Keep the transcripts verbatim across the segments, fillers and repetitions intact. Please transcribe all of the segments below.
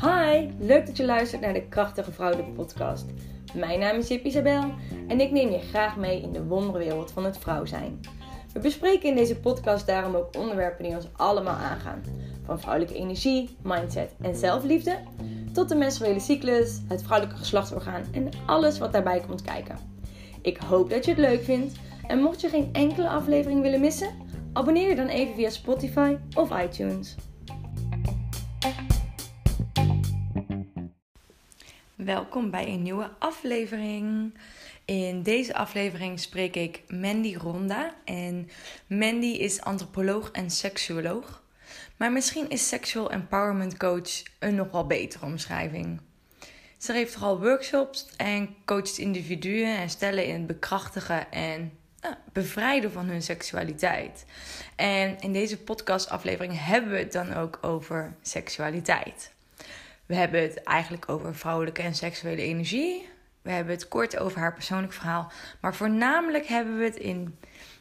Hi, leuk dat je luistert naar de Krachtige Vrouwen Podcast. Mijn naam is Jip Isabel en ik neem je graag mee in de wonderwereld van het vrouw zijn. We bespreken in deze podcast daarom ook onderwerpen die ons allemaal aangaan. Van vrouwelijke energie, mindset en zelfliefde tot de menstruele cyclus, het vrouwelijke geslachtsorgaan en alles wat daarbij komt kijken. Ik hoop dat je het leuk vindt en mocht je geen enkele aflevering willen missen, abonneer je dan even via Spotify of iTunes. Welkom bij een nieuwe aflevering. In deze aflevering spreek ik Mandy Ronda. En Mandy is antropoloog en seksuoloog. Maar misschien is sexual empowerment coach een nog wel betere omschrijving. Ze geeft vooral workshops en coacht individuen en stellen in het bekrachtigen en nou, bevrijden van hun seksualiteit. En in deze podcastaflevering hebben we het dan ook over seksualiteit. We hebben het eigenlijk over vrouwelijke en seksuele energie. We hebben het kort over haar persoonlijk verhaal. Maar voornamelijk hebben we het in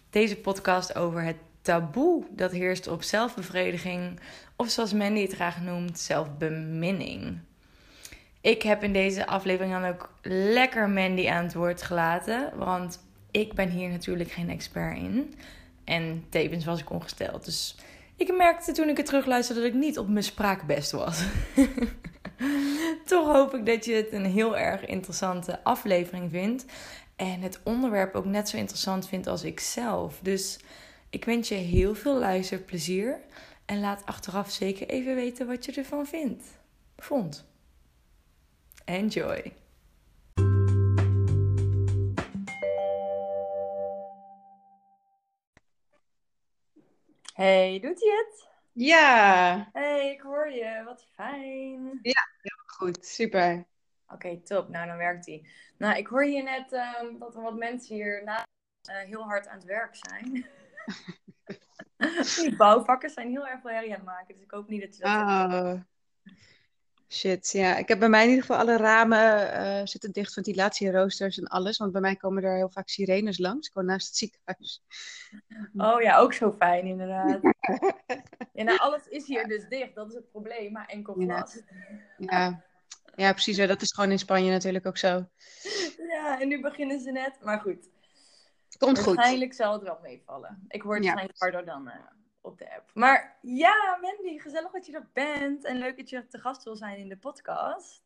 deze podcast over het taboe dat heerst op zelfbevrediging. Of zoals Mandy het graag noemt, zelfbeminning. Ik heb in deze aflevering dan ook lekker Mandy aan het woord gelaten. Want ik ben hier natuurlijk geen expert in. En tevens was ik ongesteld. Dus ik merkte toen ik het terugluisterde dat ik niet op mijn spraakbest was. Toch hoop ik dat je het een heel erg interessante aflevering vindt. En het onderwerp ook net zo interessant vindt als ik zelf. Dus ik wens je heel veel luisterplezier. En laat achteraf zeker even weten wat je ervan vindt. Vond. Enjoy. Hey, doet hij het? Ja. Hey, ik hoor je. Wat fijn. Ja, heel goed. Super. Oké, okay, top. Nou, dan werkt hij. Nou, ik hoor hier net um, dat er wat mensen hier na, uh, heel hard aan het werk zijn. Die bouwvakkers zijn heel erg veel herrie aan het maken, dus ik hoop niet dat je dat... Oh, shit. Ja, ik heb bij mij in ieder geval alle ramen uh, zitten dicht, ventilatieroosters en alles, want bij mij komen er heel vaak sirenes langs, gewoon naast het ziekenhuis. Oh ja, ook zo fijn inderdaad. Ja, nou, alles is hier dus dicht, dat is het probleem, maar enkel glas. Ja. Ja. Ja, precies, hè. Dat is gewoon in Spanje natuurlijk ook zo. Ja, en nu beginnen ze net, maar goed. Komt goed. Waarschijnlijk zal het wel meevallen. Ik hoor het waarschijnlijk ja. harder dan uh, op de app. Maar ja, Mandy, gezellig dat je er bent en leuk dat je te gast wil zijn in de podcast.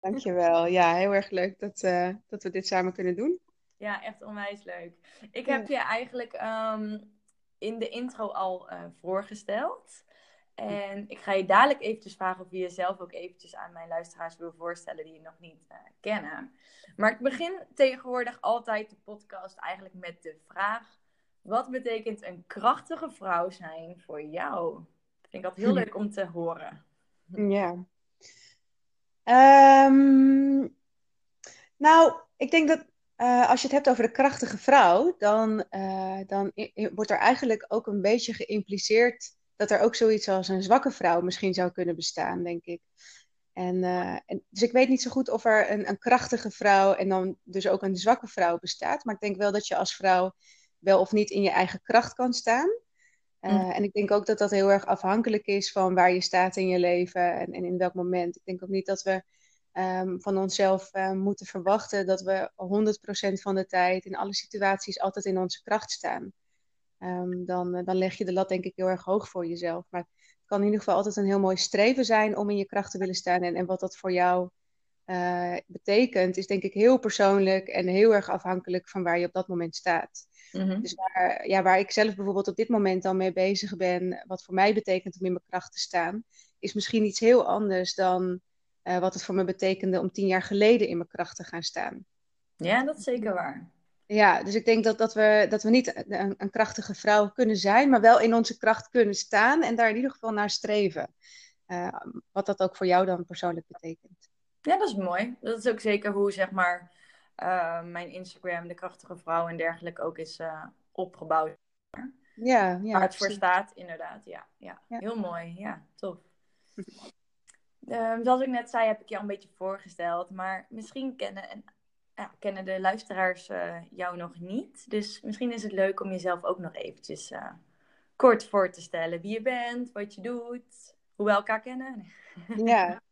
Dankjewel, ja, heel erg leuk dat, uh, dat we dit samen kunnen doen. Ja, echt onwijs leuk. Ik heb je eigenlijk um, in de intro al uh, voorgesteld. En ik ga je dadelijk eventjes vragen of je jezelf ook eventjes aan mijn luisteraars wil voorstellen die je nog niet uh, kennen. Maar ik begin tegenwoordig altijd de podcast eigenlijk met de vraag: wat betekent een krachtige vrouw zijn voor jou? Dat vind ik altijd heel leuk om te horen. Ja. Um, nou, ik denk dat... Uh, als je het hebt over de krachtige vrouw, dan, uh, dan i- i- wordt er eigenlijk ook een beetje geïmpliceerd dat er ook zoiets als een zwakke vrouw misschien zou kunnen bestaan, denk ik. En, uh, en, dus ik weet niet zo goed of er een, een krachtige vrouw en dan dus ook een zwakke vrouw bestaat. Maar ik denk wel dat je als vrouw wel of niet in je eigen kracht kan staan. Uh, mm. En ik denk ook dat dat heel erg afhankelijk is van waar je staat in je leven en, en in welk moment. Ik denk ook niet dat we... Um, van onszelf uh, moeten verwachten dat we honderd procent van de tijd in alle situaties altijd in onze kracht staan. Um, dan, uh, dan leg je de lat denk ik heel erg hoog voor jezelf. Maar het kan in ieder geval altijd een heel mooi streven zijn om in je kracht te willen staan. En, en wat dat voor jou uh, betekent is denk ik heel persoonlijk en heel erg afhankelijk van waar je op dat moment staat. Mm-hmm. Dus waar, ja, waar ik zelf bijvoorbeeld op dit moment dan mee bezig ben, wat voor mij betekent om in mijn kracht te staan, is misschien iets heel anders dan... Uh, wat het voor me betekende om tien jaar geleden in mijn kracht te gaan staan. Ja, dat is zeker waar. Ja, dus ik denk dat, dat, we, dat we niet een, een krachtige vrouw kunnen zijn, maar wel in onze kracht kunnen staan en daar in ieder geval naar streven. Uh, wat dat ook voor jou dan persoonlijk betekent. Ja, dat is mooi. Dat is ook zeker hoe zeg maar uh, mijn Instagram, de krachtige vrouw en dergelijke ook is uh, opgebouwd. Ja, ja. Waar het voor staat, inderdaad. Ja, ja. Ja. Heel mooi. Ja, tof. Um, zoals ik net zei, heb ik jou een beetje voorgesteld. Maar misschien kennen, en, ja, kennen de luisteraars uh, jou nog niet. Dus misschien is het leuk om jezelf ook nog eventjes uh, kort voor te stellen wie je bent, wat je doet, hoe we elkaar kennen. Ja,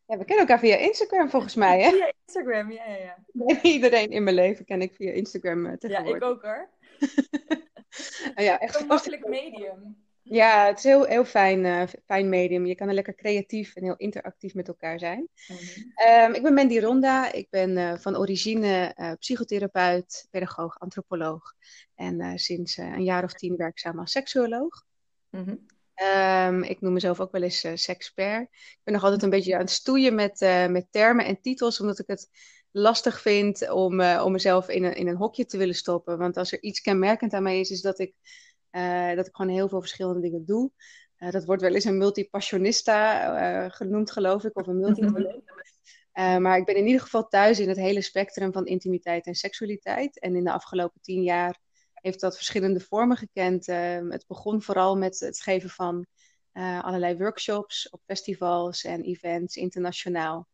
ja we kennen elkaar via Instagram volgens mij, hè? Via Instagram, ja, ja, ja. Nee, iedereen in mijn leven ken ik via Instagram tegenwoordig. Ja, ik ook hoor. Ja, echt een makkelijk medium. Ja, het is een heel, heel fijn, uh, fijn medium. Je kan er lekker creatief en heel interactief met elkaar zijn. Mm-hmm. Um, ik ben Mandy Ronda. Ik ben uh, van origine uh, psychotherapeut, pedagoog, antropoloog. En uh, sinds uh, een jaar of tien werkzaam als seksuoloog. Mm-hmm. Um, ik noem mezelf ook wel eens uh, sekspert. Ik ben nog altijd een beetje aan het stoeien met, uh, met termen en titels, omdat ik het lastig vind om, uh, om mezelf in een, in een hokje te willen stoppen. Want als er iets kenmerkend aan mij is, is dat ik... Uh, dat ik gewoon heel veel verschillende dingen doe. Uh, dat wordt wel eens een multipassionista uh, genoemd, geloof ik. Of een multi-talent. Uh, maar ik ben in ieder geval thuis in het hele spectrum van intimiteit en seksualiteit. En in de afgelopen tien jaar heeft dat verschillende vormen gekend. Uh, het begon vooral met het geven van uh, allerlei workshops op festivals en events internationaal.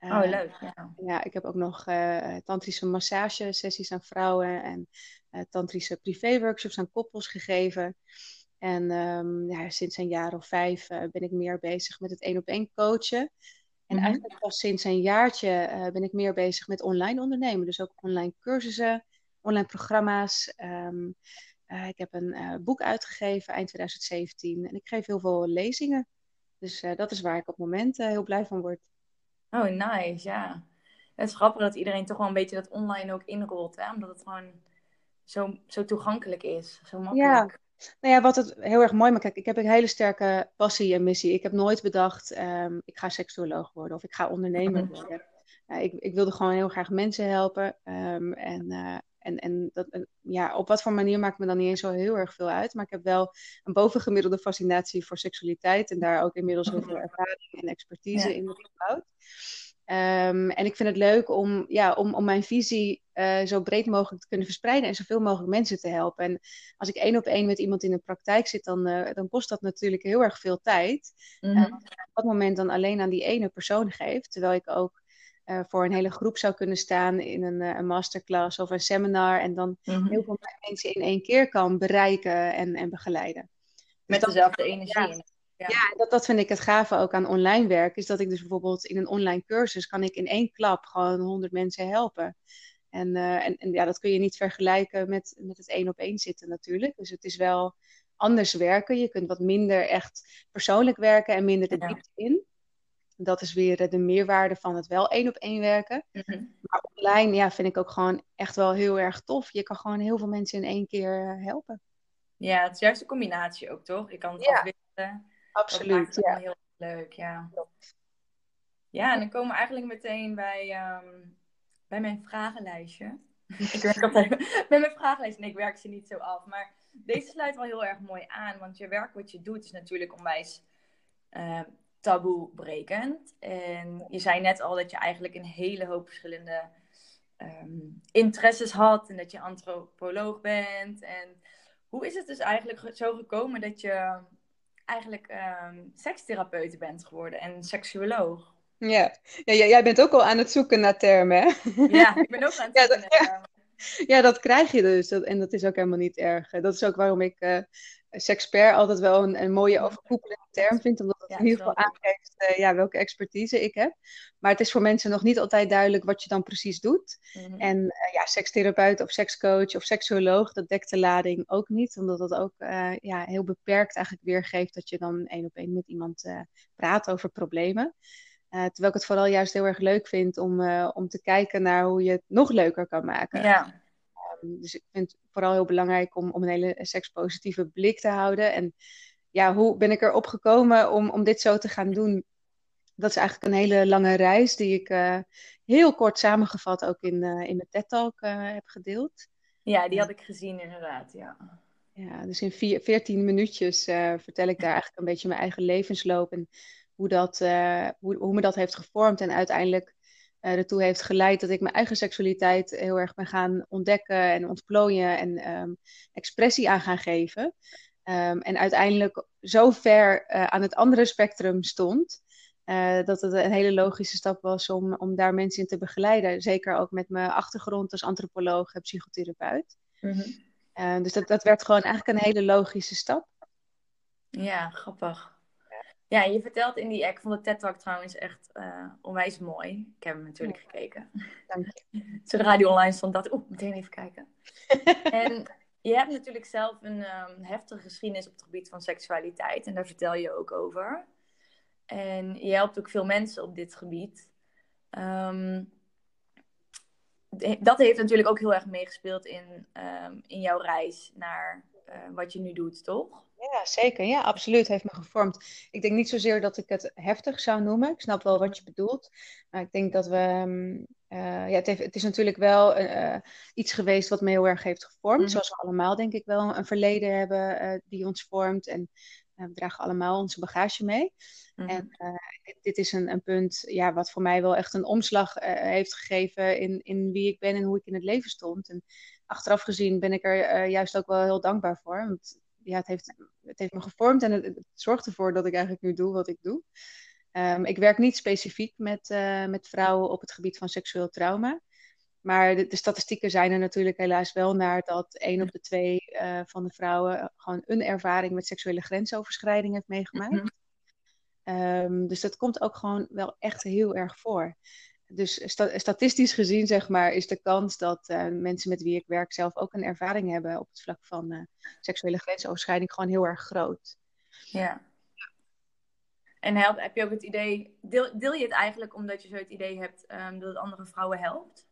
Uh, oh, leuk. Ja. ja, ik heb ook nog uh, tantrische massagesessies aan vrouwen en uh, tantrische privéworkshops aan koppels gegeven. En um, ja, sinds een jaar of vijf uh, ben ik meer bezig met het één-op-één coachen. En mm-hmm. eigenlijk pas sinds een jaartje uh, ben ik meer bezig met online ondernemen. Dus ook online cursussen, online programma's. Um, uh, ik heb een uh, boek uitgegeven eind twintig zeventien en ik geef heel veel lezingen. Dus uh, dat is waar ik op het moment uh, heel blij van word. Oh, nice, ja. Het is grappig dat iedereen toch wel een beetje dat online ook inrolt, hè? Omdat het gewoon zo, zo toegankelijk is, zo makkelijk. Ja, nou ja, wat het heel erg mooi maakt. Kijk, ik heb een hele sterke passie en missie. Ik heb nooit bedacht, um, ik ga seksuoloog worden of ik ga ondernemer worden. Uh, ik, ik wilde gewoon heel graag mensen helpen. Um, en uh, en, en dat, uh, ja, op wat voor manier maakt me dan niet eens zo heel erg veel uit. Maar ik heb wel een bovengemiddelde fascinatie voor seksualiteit. En daar ook inmiddels heel veel ervaring en expertise ja. in opgebouwd. Um, en ik vind het leuk om, ja, om, om mijn visie uh, zo breed mogelijk te kunnen verspreiden en zoveel mogelijk mensen te helpen. En als ik één op één met iemand in de praktijk zit, dan, uh, dan kost dat natuurlijk heel erg veel tijd. Mm-hmm. Uh, als ik op dat moment dan alleen aan die ene persoon geef, terwijl ik ook uh, voor een hele groep zou kunnen staan in een, uh, een masterclass of een seminar. En dan mm-hmm. heel veel mensen in één keer kan bereiken en, en begeleiden. Met dus dezelfde dat, energie in. Ja, Ja, ja dat, dat vind ik het gave ook aan online werk. Is dat ik dus bijvoorbeeld in een online cursus kan ik in één klap gewoon honderd mensen helpen. En, uh, en, en ja, dat kun je niet vergelijken met, met het één op één zitten natuurlijk. Dus het is wel anders werken. Je kunt wat minder echt persoonlijk werken en minder de diepte in. Dat is weer de meerwaarde van het wel één op één werken. Mm-hmm. Maar online ja, vind ik ook gewoon echt wel heel erg tof. Je kan gewoon heel veel mensen in één keer helpen. Ja, het is juist de combinatie ook, toch? Je kan het ja. afwisselen. Absoluut. Dat maakt het ja. heel leuk, ja. Ja, en dan komen we eigenlijk meteen bij, um, bij mijn vragenlijstje. ik werk altijd bij mijn vragenlijstje en ik werk ze niet zo af. Maar deze sluit wel heel erg mooi aan. Want je werk wat je doet is natuurlijk onwijs uh, taboebrekend. En je zei net al dat je eigenlijk een hele hoop verschillende um, interesses had. En dat je antropoloog bent. En hoe is het dus eigenlijk zo gekomen dat je... eigenlijk um, sekstherapeut bent geworden en seksuoloog. Ja. Ja, jij bent ook al aan het zoeken naar termen, hè? Ja, ik ben ook aan het ja, zoeken dat, naar ja. termen. Ja, dat krijg je dus. Dat, en dat is ook helemaal niet erg. Dat is ook waarom ik uh, sekspert altijd wel een, een mooie overkoepelende term vind. Omdat het ja, in ieder geval aangeeft uh, ja, welke expertise ik heb. Maar het is voor mensen nog niet altijd duidelijk wat je dan precies doet. Mm-hmm. En uh, ja, sekstherapeut of sekscoach of seksuoloog, dat dekt de lading ook niet. Omdat dat ook uh, ja, heel beperkt eigenlijk weergeeft dat je dan één op één met iemand uh, praat over problemen. Uh, terwijl ik het vooral juist heel erg leuk vind om, uh, om te kijken naar hoe je het nog leuker kan maken. Ja. Um, dus ik vind het vooral heel belangrijk om, om een hele sekspositieve blik te houden. En ja, hoe ben ik erop gekomen om, om dit zo te gaan doen? Dat is eigenlijk een hele lange reis die ik uh, heel kort samengevat ook in, uh, in mijn TED Talk uh, heb gedeeld. Ja, die had ik gezien inderdaad, ja. Ja, dus in vier, veertien minuutjes uh, vertel ik daar eigenlijk een beetje mijn eigen levensloop en... Hoe, dat, uh, hoe, hoe me dat heeft gevormd en uiteindelijk uh, ertoe heeft geleid dat ik mijn eigen seksualiteit heel erg ben gaan ontdekken en ontplooien en um, expressie aan gaan geven. Um, en uiteindelijk zo ver uh, aan het andere spectrum stond, uh, dat het een hele logische stap was om, om daar mensen in te begeleiden. Zeker ook met mijn achtergrond als antropoloog en psychotherapeut. Mm-hmm. Uh, dus dat, dat werd gewoon eigenlijk een hele logische stap. Ja, grappig. Ja, je vertelt in die... Ik vond de TED Talk trouwens echt uh, onwijs mooi. Ik heb hem natuurlijk ja. gekeken. Dank je. Zodra die online stond, dacht ik, oeh, meteen even kijken. En je hebt natuurlijk zelf een um, heftige geschiedenis op het gebied van seksualiteit. En daar vertel je ook over. En je helpt ook veel mensen op dit gebied. Um, dat heeft natuurlijk ook heel erg meegespeeld in, um, in jouw reis naar uh, wat je nu doet, toch? Ja, zeker. Ja, absoluut. Heeft me gevormd. Ik denk niet zozeer dat ik het heftig zou noemen. Ik snap wel wat je bedoelt. Maar ik denk dat we... Uh, ja, het, heeft, het is natuurlijk wel uh, iets geweest wat me heel erg heeft gevormd. Mm-hmm. Zoals we allemaal, denk ik, wel een verleden hebben uh, die ons vormt. En uh, we dragen allemaal onze bagage mee. Mm-hmm. En uh, dit, dit is een, een punt ja, wat voor mij wel echt een omslag uh, heeft gegeven in, in wie ik ben en hoe ik in het leven stond. En achteraf gezien ben ik er uh, juist ook wel heel dankbaar voor. Want ja, het heeft, het heeft me gevormd en het, het zorgt ervoor dat ik eigenlijk nu doe wat ik doe. Um, ik werk niet specifiek met, uh, met vrouwen op het gebied van seksueel trauma. Maar de, de statistieken zijn er natuurlijk helaas wel naar dat één op de twee uh, van de vrouwen gewoon een ervaring met seksuele grensoverschrijding heeft meegemaakt. Mm-hmm. Um, dus dat komt ook gewoon wel echt heel erg voor. Dus sta- statistisch gezien, zeg maar, is de kans dat uh, mensen met wie ik werk zelf ook een ervaring hebben op het vlak van uh, seksuele grensoverschrijding gewoon heel erg groot. Ja. En help, heb je ook het idee, deel, deel je het eigenlijk omdat je zo het idee hebt um, dat het andere vrouwen helpt?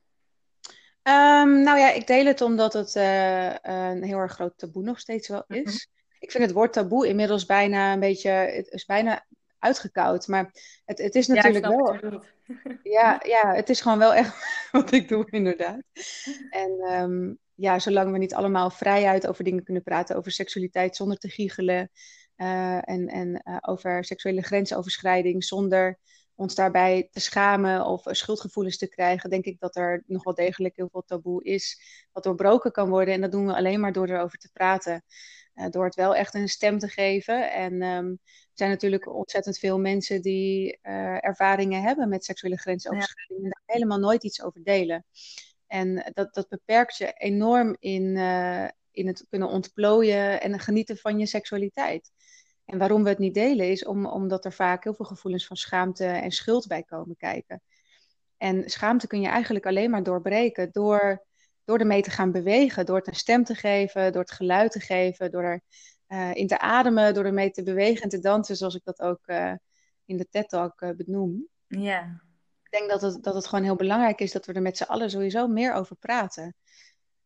Um, nou ja, ik deel het omdat het uh, een heel erg groot taboe nog steeds wel is. Mm-hmm. Ik vind het woord taboe inmiddels bijna een beetje, het is bijna... uitgekoud, maar het, het is natuurlijk ja, wel... Het ja, ja, het is gewoon wel echt wat ik doe, inderdaad. En um, ja, zolang we niet allemaal vrijuit over dingen kunnen praten, over seksualiteit zonder te giechelen, uh, en, en uh, over seksuele grensoverschrijding zonder ons daarbij te schamen of schuldgevoelens te krijgen, denk ik dat er nog wel degelijk heel veel taboe is wat doorbroken kan worden. En dat doen we alleen maar door erover te praten. Uh, door het wel echt een stem te geven. En um, er zijn natuurlijk ontzettend veel mensen die uh, ervaringen hebben met seksuele grensoverschrijdingen. Ja. En daar helemaal nooit iets over delen. En dat, dat beperkt je enorm in, uh, in het kunnen ontplooien en genieten van je seksualiteit. En waarom we het niet delen is om, omdat er vaak heel veel gevoelens van schaamte en schuld bij komen kijken. En schaamte kun je eigenlijk alleen maar doorbreken door... Door ermee te gaan bewegen, door het een stem te geven, door het geluid te geven, door er uh, in te ademen, door ermee te bewegen en te dansen, zoals ik dat ook uh, in de TED Talk uh, benoem. Ja. Yeah. Ik denk dat het, dat het gewoon heel belangrijk is dat we er met z'n allen sowieso meer over praten.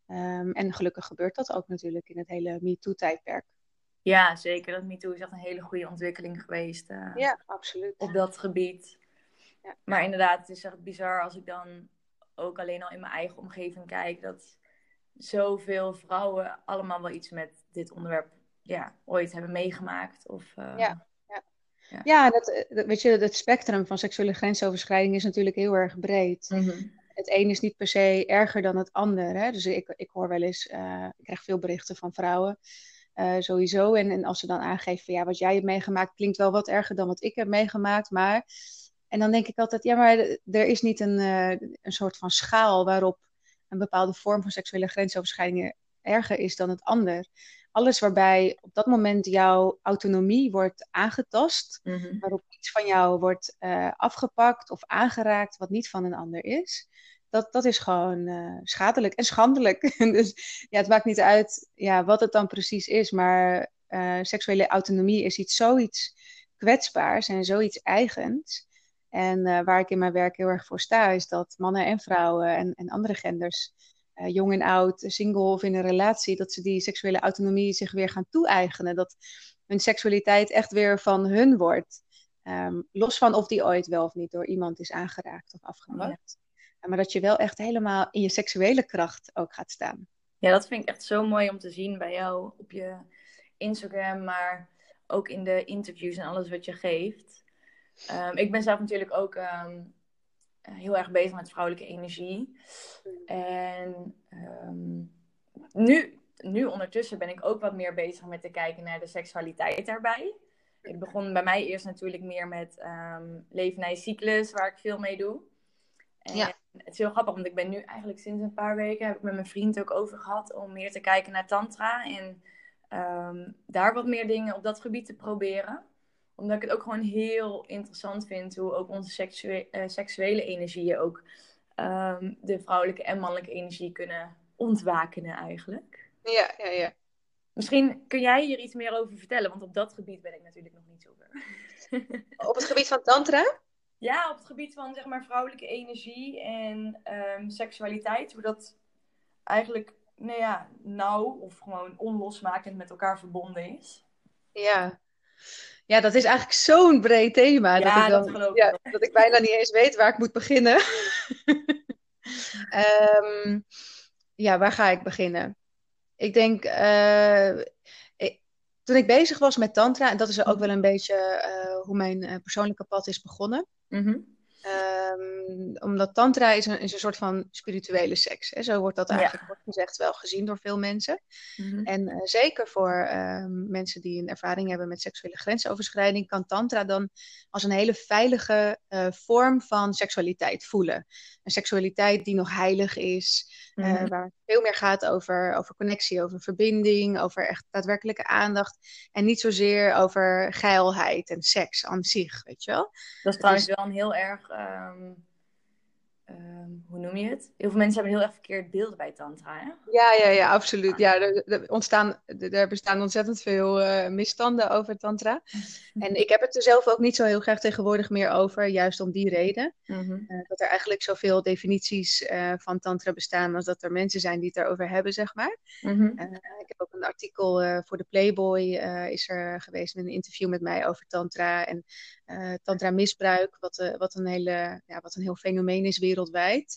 Um, en gelukkig gebeurt dat ook natuurlijk in het hele MeToo-tijdperk. Ja, zeker. Dat MeToo is echt een hele goede ontwikkeling geweest. Uh, ja, absoluut. Op dat gebied. Ja. Maar inderdaad, het is echt bizar als ik dan... ook alleen al in mijn eigen omgeving kijk, dat zoveel vrouwen allemaal wel iets met dit onderwerp ja, ooit hebben meegemaakt. Of, uh, ja, ja. ja. ja dat, dat, weet je, het spectrum van seksuele grensoverschrijding is natuurlijk heel erg breed. Mm-hmm. Het een is niet per se erger dan het ander. Hè? Dus ik, ik hoor wel eens, uh, ik krijg veel berichten van vrouwen uh, sowieso. En, en als ze dan aangeven van ja, wat jij hebt meegemaakt klinkt wel wat erger dan wat ik heb meegemaakt, maar... En dan denk ik altijd, ja, maar er is niet een, uh, een soort van schaal waarop een bepaalde vorm van seksuele grensoverschrijdingen erger is dan het ander. Alles waarbij op dat moment jouw autonomie wordt aangetast, mm-hmm. waarop iets van jou wordt uh, afgepakt of aangeraakt wat niet van een ander is, dat, dat is gewoon uh, schadelijk en schandelijk. Dus ja, het maakt niet uit ja, wat het dan precies is, maar uh, seksuele autonomie is iets zoiets kwetsbaars en zoiets eigens. En uh, waar ik in mijn werk heel erg voor sta, is dat mannen en vrouwen en, en andere genders, uh, jong en oud, single of in een relatie, dat ze die seksuele autonomie zich weer gaan toe-eigenen. Dat hun seksualiteit echt weer van hun wordt. Um, los van of die ooit wel of niet door iemand is aangeraakt of afgepakt. Ja. Maar dat je wel echt helemaal in je seksuele kracht ook gaat staan. Ja, dat vind ik echt zo mooi om te zien bij jou op je Instagram, maar ook in de interviews en alles wat je geeft. Um, ik ben zelf natuurlijk ook um, heel erg bezig met vrouwelijke energie. En um, nu, nu ondertussen ben ik ook wat meer bezig met te kijken naar de seksualiteit daarbij. Het begon bij mij eerst natuurlijk meer met um, leven na je cyclus, waar ik veel mee doe. En ja. Het is heel grappig, want ik ben nu eigenlijk sinds een paar weken... heb ik met mijn vriend ook over gehad om meer te kijken naar tantra en um, daar wat meer dingen op dat gebied te proberen. Omdat ik het ook gewoon heel interessant vind hoe ook onze seksue- uh, seksuele energieën ook um, de vrouwelijke en mannelijke energie kunnen ontwakenen eigenlijk. Ja, ja, ja. Misschien kun jij hier iets meer over vertellen, want op dat gebied ben ik natuurlijk nog niet zo ver. Op het gebied van tantra? Ja, op het gebied van zeg maar vrouwelijke energie en um, seksualiteit. Hoe dat eigenlijk nou ja, nauw of gewoon onlosmakend met elkaar verbonden is. Ja, ja dat is eigenlijk zo'n breed thema. Ja, dat, ik dan, dat geloof ik ja, wel. Dat ik bijna niet eens weet waar ik moet beginnen. um, ja, waar ga ik beginnen? Ik denk, uh, ik, toen ik bezig was met tantra, en dat is ook wel een beetje uh, hoe mijn uh, persoonlijke pad is begonnen. Mm-hmm. Um, omdat tantra is een, is een soort van spirituele seks. Hè? Zo wordt dat eigenlijk, ja. wordt gezegd, wel gezien door veel mensen. Mm-hmm. En uh, zeker voor uh, mensen die een ervaring hebben met seksuele grensoverschrijding, kan tantra dan als een hele veilige uh, vorm van seksualiteit voelen. Een seksualiteit die nog heilig is, mm-hmm. uh, waar het veel meer gaat over, over connectie, over verbinding, over echt daadwerkelijke aandacht. En niet zozeer over geilheid en seks aan zich, weet je wel. Dat is trouwens dus wel een heel erg... Um, um, hoe noem je het? Heel veel mensen hebben een heel erg verkeerd beeld bij tantra, hè? Ja, ja, ja, absoluut. Ah. Ja, er, er, ontstaan, er bestaan ontzettend veel uh, misstanden over tantra. En ik heb het er zelf ook niet zo heel graag tegenwoordig meer over, juist om die reden. Mm-hmm. Uh, dat er eigenlijk zoveel definities uh, van tantra bestaan als dat er mensen zijn die het daarover hebben, zeg maar. Mm-hmm. Uh, ik heb ook een artikel uh, voor de Playboy uh, is er geweest in een interview met mij over tantra en Uh, tantra-misbruik, wat, uh, wat, een hele, ja, wat een heel fenomeen is wereldwijd.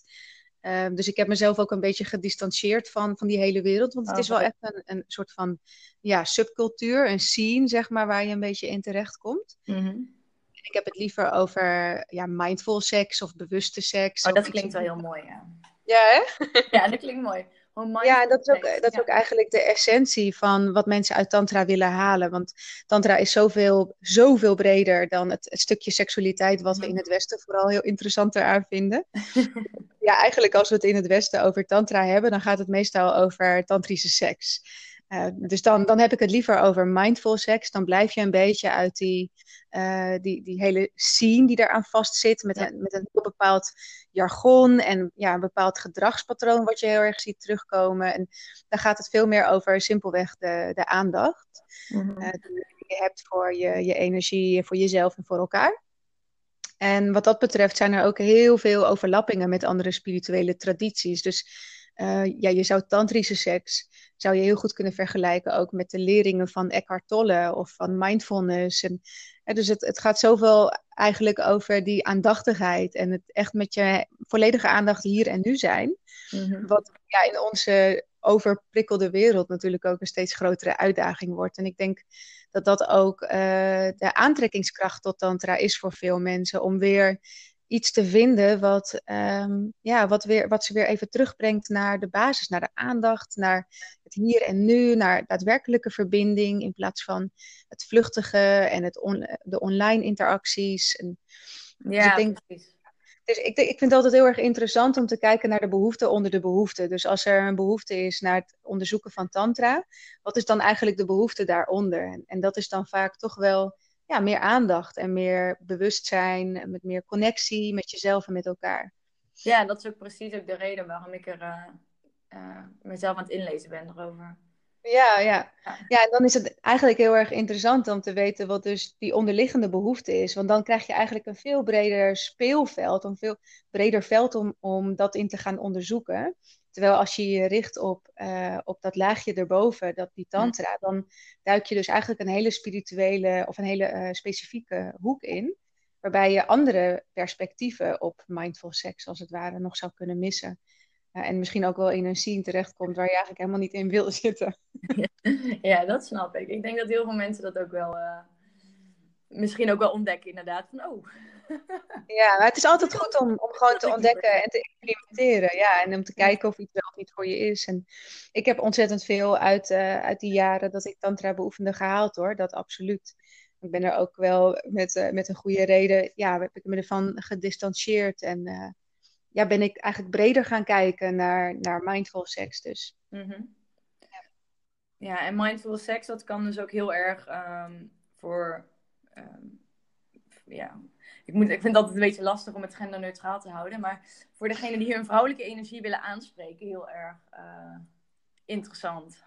Uh, dus ik heb mezelf ook een beetje gedistanceerd van, van die hele wereld. Want het oh, is wel echt een, een soort van ja, subcultuur, een scene, zeg maar, waar je een beetje in terecht komt. Mm-hmm. Ik heb het liever over ja, mindful seks of bewuste seks. Oh, dat klinkt wel heel mooi, ja. Ja, hè? Ja, dat klinkt mooi. Ja, dat is ook, dat is ook ja. eigenlijk de essentie van wat mensen uit tantra willen halen. Want tantra is zoveel, zoveel breder dan het, het stukje seksualiteit wat we in het Westen vooral heel interessant eraan vinden. Ja, eigenlijk als we het in het Westen over tantra hebben, dan gaat het meestal over tantrische seks. Uh, dus dan, dan heb ik het liever over mindful seks. Dan blijf je een beetje uit die, uh, die, die hele scene die daaraan vastzit. Met, ja. een, met een heel bepaald jargon en ja, een bepaald gedragspatroon wat je heel erg ziet terugkomen. En dan gaat het veel meer over simpelweg de, de aandacht. Mm-hmm. Uh, die je hebt voor je, je energie, voor jezelf en voor elkaar. En wat dat betreft zijn er ook heel veel overlappingen met andere spirituele tradities. Dus uh, ja, je zou tantrische seks zou je heel goed kunnen vergelijken ook met de leringen van Eckhart Tolle of van mindfulness. En, en dus het, het gaat zoveel eigenlijk over die aandachtigheid en het echt met je volledige aandacht hier en nu zijn. Mm-hmm. Wat ja, in onze overprikkelde wereld natuurlijk ook een steeds grotere uitdaging wordt. En ik denk dat dat ook uh, de aantrekkingskracht tot tantra is voor veel mensen om weer iets te vinden wat, um, ja, wat, weer, wat ze weer even terugbrengt naar de basis, naar de aandacht, naar het hier en nu, naar daadwerkelijke verbinding in plaats van het vluchtige en het on- de online interacties. En, ja, dus ik denk, precies. Dus ik, ik vind het altijd heel erg interessant om te kijken naar de behoefte onder de behoefte. Dus als er een behoefte is naar het onderzoeken van tantra, wat is dan eigenlijk de behoefte daaronder? En, en dat is dan vaak toch wel ja, meer aandacht en meer bewustzijn, met meer connectie met jezelf en met elkaar. Ja, dat is ook precies ook de reden waarom ik er uh, uh, mezelf aan het inlezen ben erover. Ja, ja. Ja, en dan is het eigenlijk heel erg interessant om te weten wat dus die onderliggende behoefte is. Want dan krijg je eigenlijk een veel breder speelveld, een veel breder veld om, om dat in te gaan onderzoeken. Terwijl als je je richt op, uh, op dat laagje erboven, dat die tantra, dan duik je dus eigenlijk een hele spirituele of een hele uh, specifieke hoek in. Waarbij je andere perspectieven op mindful seks als het ware nog zou kunnen missen. Uh, en misschien ook wel in een scene terechtkomt waar je eigenlijk helemaal niet in wil zitten. Ja, dat snap ik. Ik denk dat heel veel mensen dat ook wel uh, misschien ook wel ontdekken inderdaad. Van, oh. Ja, maar het is altijd goed om, om gewoon te ontdekken en te experimenteren. Ja, en om te kijken of iets wel of niet voor je is. En ik heb ontzettend veel uit, uh, uit die jaren dat ik tantra beoefende gehaald hoor. Dat absoluut. Ik ben er ook wel met, uh, met een goede reden. Ja, heb ik me ervan gedistanceerd en Uh, Ja, ben ik eigenlijk breder gaan kijken naar, naar mindful seks dus. Mm-hmm. Ja. Ja, en mindful seks, dat kan dus ook heel erg um, voor... Um, ja, ik, moet, ik vind dat een beetje lastig om het genderneutraal te houden. Maar voor degenen die hun vrouwelijke energie willen aanspreken, heel erg uh, interessant.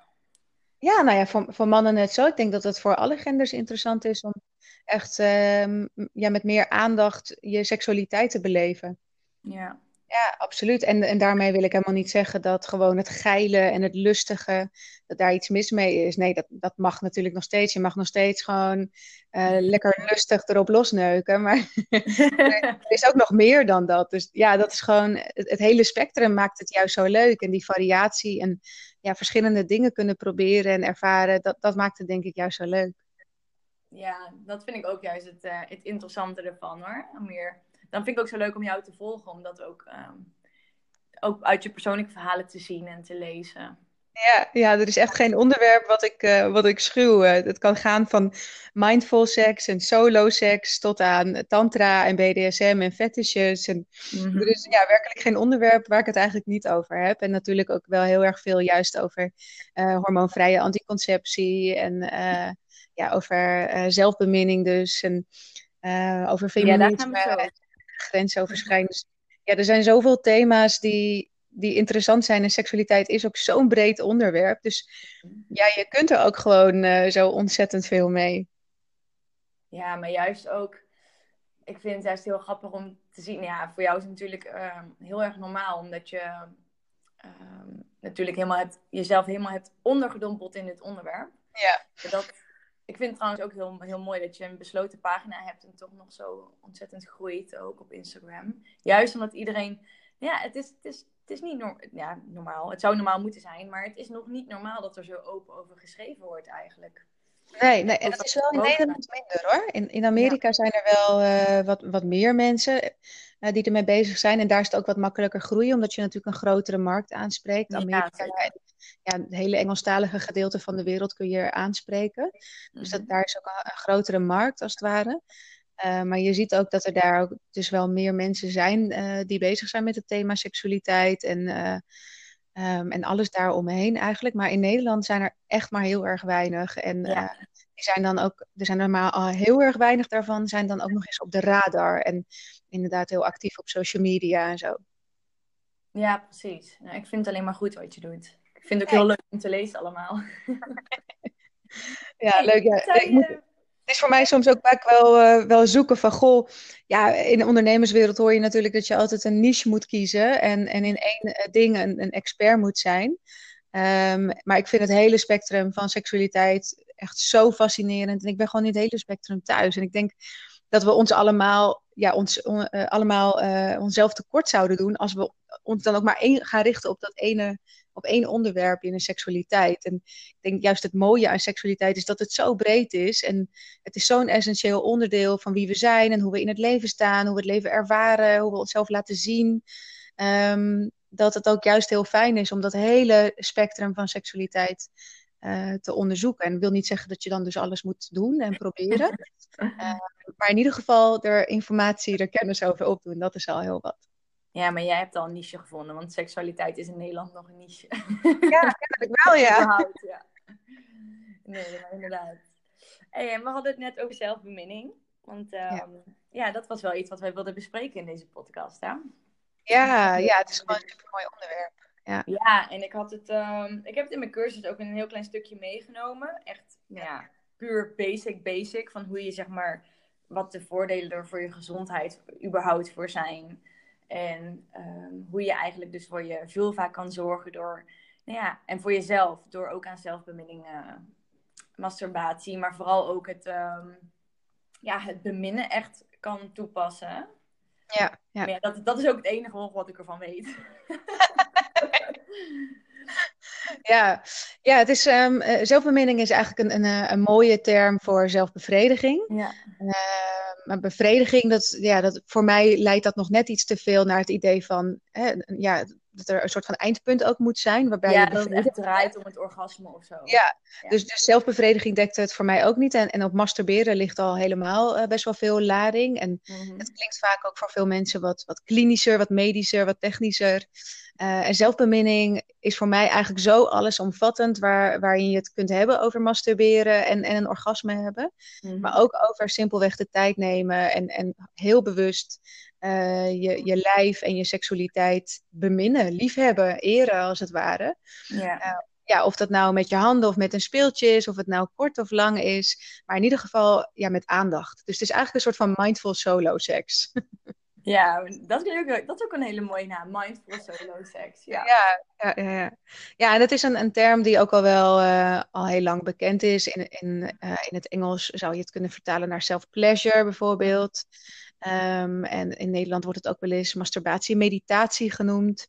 Ja, nou ja, voor, voor mannen net zo. Ik denk dat het voor alle genders interessant is om echt um, ja, met meer aandacht je seksualiteit te beleven. Ja. Ja, absoluut. En, en daarmee wil ik helemaal niet zeggen dat gewoon het geile en het lustige, dat daar iets mis mee is. Nee, dat, dat mag natuurlijk nog steeds. Je mag nog steeds gewoon uh, lekker lustig erop losneuken. Maar er is ook nog meer dan dat. Dus ja, dat is gewoon, het, het hele spectrum maakt het juist zo leuk. En die variatie en ja, verschillende dingen kunnen proberen en ervaren, dat, dat maakt het denk ik juist zo leuk. Ja, dat vind ik ook juist het, uh, het interessante ervan hoor. Meer... Dan vind ik het ook zo leuk om jou te volgen. Om dat ook, um, ook uit je persoonlijke verhalen te zien en te lezen. Ja, ja, er is echt geen onderwerp wat ik, uh, wat ik schuw. Uh, het kan gaan van mindful seks en solo seks tot aan tantra en B D S M en fetishes. En mm-hmm. Er is ja, werkelijk geen onderwerp waar ik het eigenlijk niet over heb. En natuurlijk ook wel heel erg veel juist over uh, hormoonvrije anticonceptie. En uh, ja, over uh, zelfbeminning dus. En uh, over feminisme. Ja, grensoverschrijdend. Dus, ja, er zijn zoveel thema's die, die interessant zijn. En seksualiteit is ook zo'n breed onderwerp. Dus ja, je kunt er ook gewoon uh, zo ontzettend veel mee. Ja, maar juist ook... Ik vind het juist heel grappig om te zien... Ja, voor jou is het natuurlijk uh, heel erg normaal. Omdat je uh, natuurlijk helemaal hebt, jezelf helemaal hebt ondergedompeld in dit onderwerp. Ja. Dat, ik vind het trouwens ook heel, heel mooi dat je een besloten pagina hebt en toch nog zo ontzettend groeit, ook op Instagram. Juist omdat iedereen... Ja, het is, het is, het is niet no- ja, normaal. Het zou normaal moeten zijn, maar het is nog niet normaal dat er zo open over geschreven wordt eigenlijk. Nee, nee, en dat is wel in Nederland minder hoor. In, in Amerika ja. zijn er wel uh, wat, wat meer mensen uh, die ermee bezig zijn. En daar is het ook wat makkelijker groeien, omdat je natuurlijk een grotere markt aanspreekt. Amerika, ja, ja. Ja, het hele Engelstalige gedeelte van de wereld kun je aanspreken. Dus dat, daar is ook een, een grotere markt als het ware. Uh, maar je ziet ook dat er daar ook dus wel meer mensen zijn uh, die bezig zijn met het thema seksualiteit en, uh, um, en alles daaromheen eigenlijk. Maar in Nederland zijn er echt maar heel erg weinig. En ja. uh, die zijn dan ook, er zijn er maar al heel erg weinig daarvan, zijn dan ook nog eens op de radar. En inderdaad heel actief op social media en zo. Ja, precies. Nou, ik vind het alleen maar goed wat je doet. Ik vind het ook heel leuk om te lezen allemaal. Ja, leuk. Ja. Ik moet, het is voor mij soms ook vaak wel, uh, wel zoeken van... Goh, ja, in de ondernemerswereld hoor je natuurlijk dat je altijd een niche moet kiezen. En, en in één ding een, een expert moet zijn. Um, maar ik vind het hele spectrum van seksualiteit echt zo fascinerend. En ik ben gewoon in het hele spectrum thuis. En ik denk dat we ons allemaal, ja, ons, on, uh, allemaal uh, onszelf tekort zouden doen... als we ons dan ook maar één gaan richten op dat ene... op één onderwerp in een seksualiteit. En ik denk juist het mooie aan seksualiteit is dat het zo breed is. En het is zo'n essentieel onderdeel van wie we zijn en hoe we in het leven staan, hoe we het leven ervaren, hoe we onszelf laten zien. Um, dat het ook juist heel fijn is om dat hele spectrum van seksualiteit uh, te onderzoeken. En dat wil niet zeggen dat je dan dus alles moet doen en proberen. uh, maar in ieder geval er informatie, er kennis over opdoen, dat is al heel wat. Ja, maar jij hebt al een niche gevonden, want seksualiteit is in Nederland nog een niche. Ja, kennelijk wel, ja. Ja. Nee, maar inderdaad. Hey, we hadden het net over zelfbeminning. Want uh, ja. ja, dat was wel iets wat wij wilden bespreken in deze podcast, hè? Ja, ja, het is gewoon een supermooi onderwerp. Ja, ja en ik, had het, um, ik heb het in mijn cursus ook een heel klein stukje meegenomen. Echt ja. Ja, puur basic, basic. Van hoe je, zeg maar, wat de voordelen er voor je gezondheid überhaupt voor zijn... En um, hoe je eigenlijk dus voor je vulva kan zorgen door, nou ja, en voor jezelf, door ook aan zelfbeminning, uh, masturbatie, maar vooral ook het, um, ja, het beminnen echt kan toepassen. Ja, ja. ja dat, dat is ook het enige wat ik ervan weet. Ja, ja het is, um, uh, zelfbeminning is eigenlijk een, een, een mooie term voor zelfbevrediging. Ja. Uh, maar bevrediging, dat, ja, dat, voor mij leidt dat nog net iets te veel naar het idee van... Hè, ja, dat er een soort van eindpunt ook moet zijn. Waarbij ja, je dat het echt draait om het orgasme of zo. Ja, ja. Dus, dus zelfbevrediging dekt het voor mij ook niet. En, en op masturberen ligt al helemaal uh, best wel veel lading. En mm-hmm. het klinkt vaak ook voor veel mensen wat, wat klinischer, wat medischer, wat technischer. Uh, en zelfbeminning is voor mij eigenlijk zo allesomvattend, waar, waarin je het kunt hebben over masturberen en, en een orgasme hebben. Mm-hmm. Maar ook over simpelweg de tijd nemen en, en heel bewust uh, je, je lijf en je seksualiteit beminnen, liefhebben, eren als het ware. Yeah. Uh, ja, of dat nou met je handen of met een speeltje is, of het nou kort of lang is. Maar in ieder geval ja, met aandacht. Dus het is eigenlijk een soort van mindful solo seks. Ja, dat is, ook, dat is ook een hele mooie naam. Mindful solo sex. Ja, ja, ja, ja. ja en dat is een, een term die ook al wel uh, al heel lang bekend is. In, in, uh, in het Engels zou je het kunnen vertalen naar self-pleasure bijvoorbeeld. Um, en in Nederland wordt het ook wel eens masturbatie-meditatie genoemd.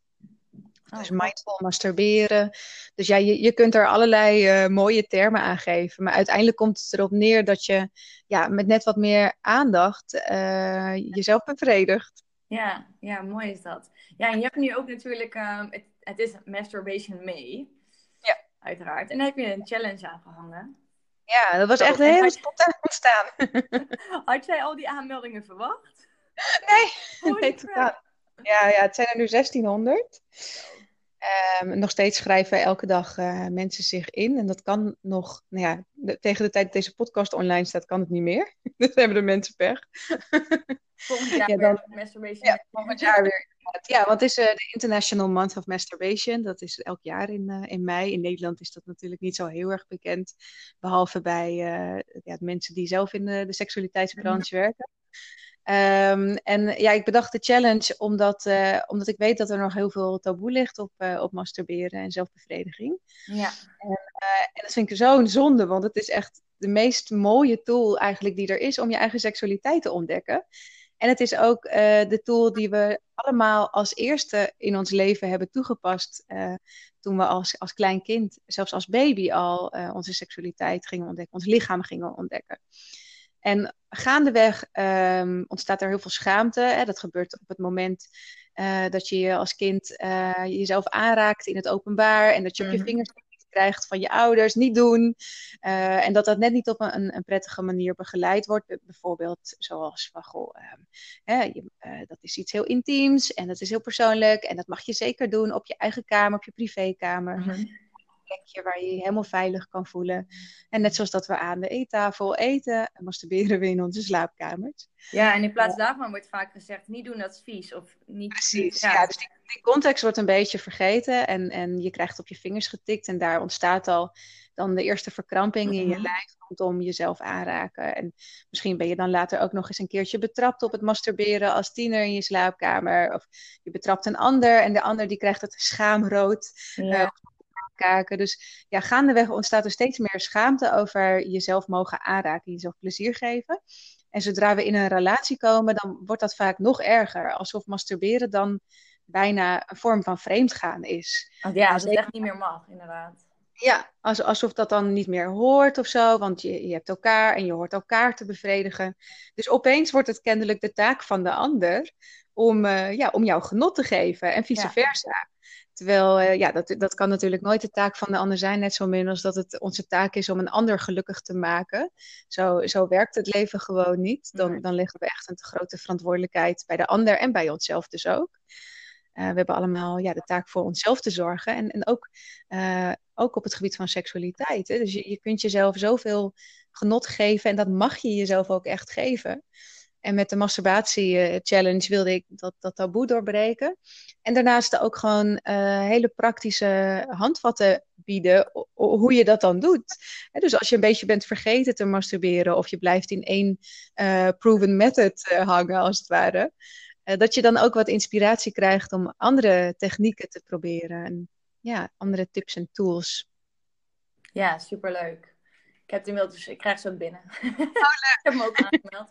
Oh, dus mindful masturberen. Dus ja, je, je kunt er allerlei uh, mooie termen aan geven. Maar uiteindelijk komt het erop neer dat je ja, met net wat meer aandacht uh, jezelf bevredigt. Ja, ja, mooi is dat. Ja, en je hebt nu ook natuurlijk, um, het, het is Masturbation May. Ja. Uiteraard. En daar heb je een challenge aan gehangen. Ja, dat was echt oh, heel spontaan ontstaan. Had jij al die aanmeldingen verwacht? Nee, nee totaal. Ja, ja, het zijn er nu zestienhonderd. Um, nog steeds schrijven elke dag uh, mensen zich in. En dat kan nog, nou ja, de, tegen de tijd dat deze podcast online staat, kan het niet meer. Dus hebben de mensen pech. Volgend jaar ja, dan, weer masturbation. Ja, volgend jaar weer. Ja, want het is de uh, International Month of Masturbation. Dat is elk jaar in, uh, in mei. In Nederland is dat natuurlijk niet zo heel erg bekend. Behalve bij uh, ja, mensen die zelf in de, de seksualiteitsbranche mm-hmm. werken. Um, en ja, ik bedacht de challenge omdat, uh, omdat ik weet dat er nog heel veel taboe ligt op, uh, op masturberen en zelfbevrediging. Ja. En, uh, en dat vind ik zo'n zonde, want het is echt de meest mooie tool eigenlijk die er is om je eigen seksualiteit te ontdekken. En het is ook uh, de tool die we allemaal als eerste in ons leven hebben toegepast uh, toen we als, als klein kind, zelfs als baby al, uh, onze seksualiteit gingen ontdekken, ons lichaam gingen ontdekken. En gaandeweg um, ontstaat er heel veel schaamte. Hè? Dat gebeurt op het moment uh, dat je als kind uh, jezelf aanraakt in het openbaar. En dat je op je vingers krijgt van je ouders, niet doen. Uh, en dat dat net niet op een, een prettige manier begeleid wordt. Bijvoorbeeld zoals van, goh, um, hè, je, uh, dat is iets heel intiems. En dat is heel persoonlijk. En dat mag je zeker doen op je eigen kamer, op je privékamer. Mm-hmm. plekje waar je je helemaal veilig kan voelen. En net zoals dat we aan de eettafel eten, masturberen we in onze slaapkamers. Ja, en in plaats ja. daarvan wordt vaak gezegd, niet doen, dat is vies. Of niet. Precies, ja, ja dus die, die context wordt een beetje vergeten en, en je krijgt op je vingers getikt en daar ontstaat al dan de eerste verkramping in je lijf rondom jezelf aanraken. En misschien ben je dan later ook nog eens een keertje betrapt op het masturberen als tiener in je slaapkamer. Of je betrapt een ander en de ander die krijgt het schaamrood. Ja. Uh, Kaken. Dus ja, gaandeweg ontstaat er steeds meer schaamte over jezelf mogen aanraken, jezelf plezier geven. En zodra we in een relatie komen, dan wordt dat vaak nog erger. Alsof masturberen dan bijna een vorm van vreemdgaan is. Oh, ja, als het echt niet meer mag, inderdaad. Ja, als, alsof dat dan niet meer hoort of zo, want je, je hebt elkaar en je hoort elkaar te bevredigen. Dus opeens wordt het kennelijk de taak van de ander om, uh, ja, om jou genot te geven en vice ja. versa. Terwijl, uh, ja, dat, dat kan natuurlijk nooit de taak van de ander zijn, net zo min als dat het onze taak is om een ander gelukkig te maken. Zo, zo werkt het leven gewoon niet. Dan, dan leggen we echt een te grote verantwoordelijkheid bij de ander en bij onszelf dus ook. Uh, we hebben allemaal ja, de taak voor onszelf te zorgen. En, en ook, uh, ook op het gebied van seksualiteit. Hè? Dus je, je kunt jezelf zoveel genot geven en dat mag je jezelf ook echt geven. En met de masturbatie-challenge wilde ik dat, dat taboe doorbreken. En daarnaast ook gewoon uh, hele praktische handvatten bieden o- o- hoe je dat dan doet. He, dus als je een beetje bent vergeten te masturberen of je blijft in één uh, proven method uh, hangen als het ware. Uh, dat je dan ook wat inspiratie krijgt om andere technieken te proberen. En, ja, andere tips en tools. Ja, superleuk. Ik heb inmiddels, dus ik krijg ze ook binnen. Oh, leuk. Ik heb hem ook aangemeld.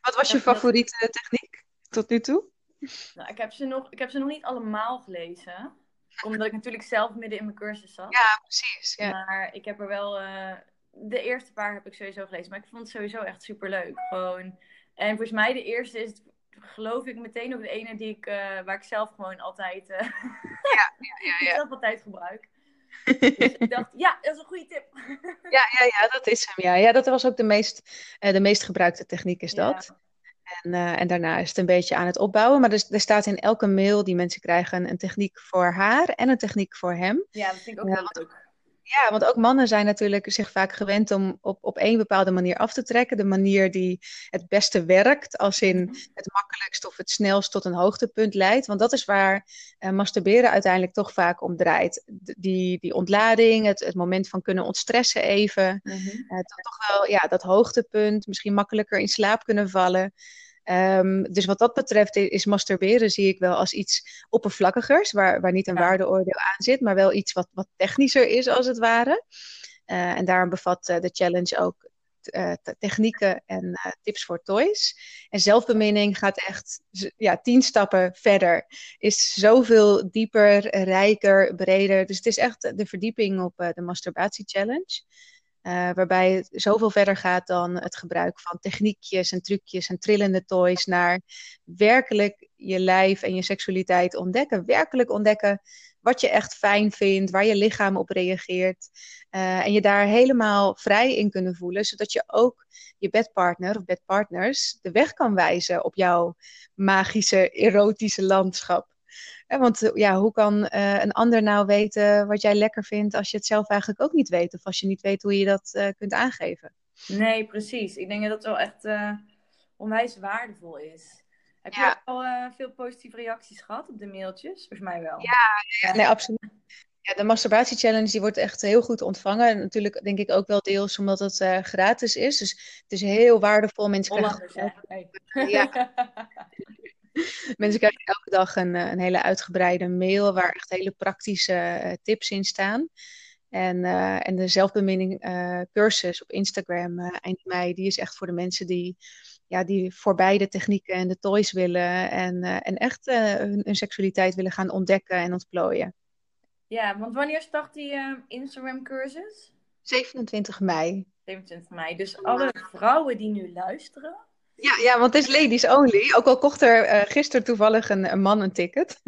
Wat was je favoriete techniek tot nu toe? Nou, ik, heb ze nog, ik heb ze nog niet allemaal gelezen. Omdat ik natuurlijk zelf midden in mijn cursus zat. Ja, precies. Ja. Maar ik heb er wel... Uh, de eerste paar heb ik sowieso gelezen. Maar ik vond het sowieso echt superleuk. Gewoon. En volgens mij de eerste is... het, geloof ik, meteen ook de ene die ik, uh, waar ik zelf gewoon altijd... Uh, ja, ja, ja, ja. zelf altijd gebruik. Dus ik dacht, ja, dat is een goede tip. Ja, ja, ja, dat is hem. Ja, ja dat was ook de meest, uh, de meest gebruikte techniek is dat. Ja. En, uh, en daarna is het een beetje aan het opbouwen. Maar er, er staat in elke mail die mensen krijgen een techniek voor haar en een techniek voor hem. Ja, dat vind ik ook heel leuk. Uh, ja, want ook mannen zijn natuurlijk zich vaak gewend om op, op één bepaalde manier af te trekken. De manier die het beste werkt, als in het makkelijkst of het snelst tot een hoogtepunt leidt. Want dat is waar uh, masturberen uiteindelijk toch vaak om draait. D- die, die ontlading, het, het moment van kunnen ontstressen even. Mm-hmm. Uh, dan toch wel ja, dat hoogtepunt, misschien makkelijker in slaap kunnen vallen. Um, dus wat dat betreft is, is masturberen zie ik wel als iets oppervlakkigers, waar, waar niet een ja. waardeoordeel aan zit, maar wel iets wat, wat technischer is als het ware. Uh, en daarom bevat uh, de challenge ook t- uh, t- technieken en uh, tips voor toys. En zelfbeminning gaat echt ja, tien stappen verder. Is zoveel dieper, rijker, breder. Dus het is echt de verdieping op uh, de masturbatie challenge. Uh, waarbij het zoveel verder gaat dan het gebruik van techniekjes en trucjes en trillende toys naar werkelijk je lijf en je seksualiteit ontdekken. Werkelijk ontdekken wat je echt fijn vindt, waar je lichaam op reageert. Uh, en je daar helemaal vrij in kunnen voelen, zodat je ook je bedpartner of bedpartners de weg kan wijzen op jouw magische, erotische landschap. Ja, want ja, hoe kan uh, een ander nou weten wat jij lekker vindt als je het zelf eigenlijk ook niet weet? Of als je niet weet hoe je dat uh, kunt aangeven? Nee, precies. Ik denk dat dat wel echt uh, onwijs waardevol is. Heb ja. je al uh, veel positieve reacties gehad op de mailtjes? Volgens mij wel. Ja, ja nee, absoluut. Ja, de masturbatie challenge die wordt echt heel goed ontvangen. En natuurlijk denk ik ook wel deels omdat het uh, gratis is. Dus het is heel waardevol. Mensen Hollanders, krijgen... hè? Nee. Ja. Mensen krijgen elke dag een, een hele uitgebreide mail waar echt hele praktische tips in staan. En, uh, en de zelfbeminning uh, cursus op Instagram uh, eind mei, die is echt voor de mensen die, ja, die voorbij de technieken en de toys willen. En, uh, en echt uh, hun, hun seksualiteit willen gaan ontdekken en ontplooien. Ja, want wanneer start die uh, Instagram cursus? zevenentwintig mei. zevenentwintig mei, dus alle vrouwen die nu luisteren. Ja, ja, want het is ladies only. Ook al kocht er uh, gisteren toevallig een, een man een ticket.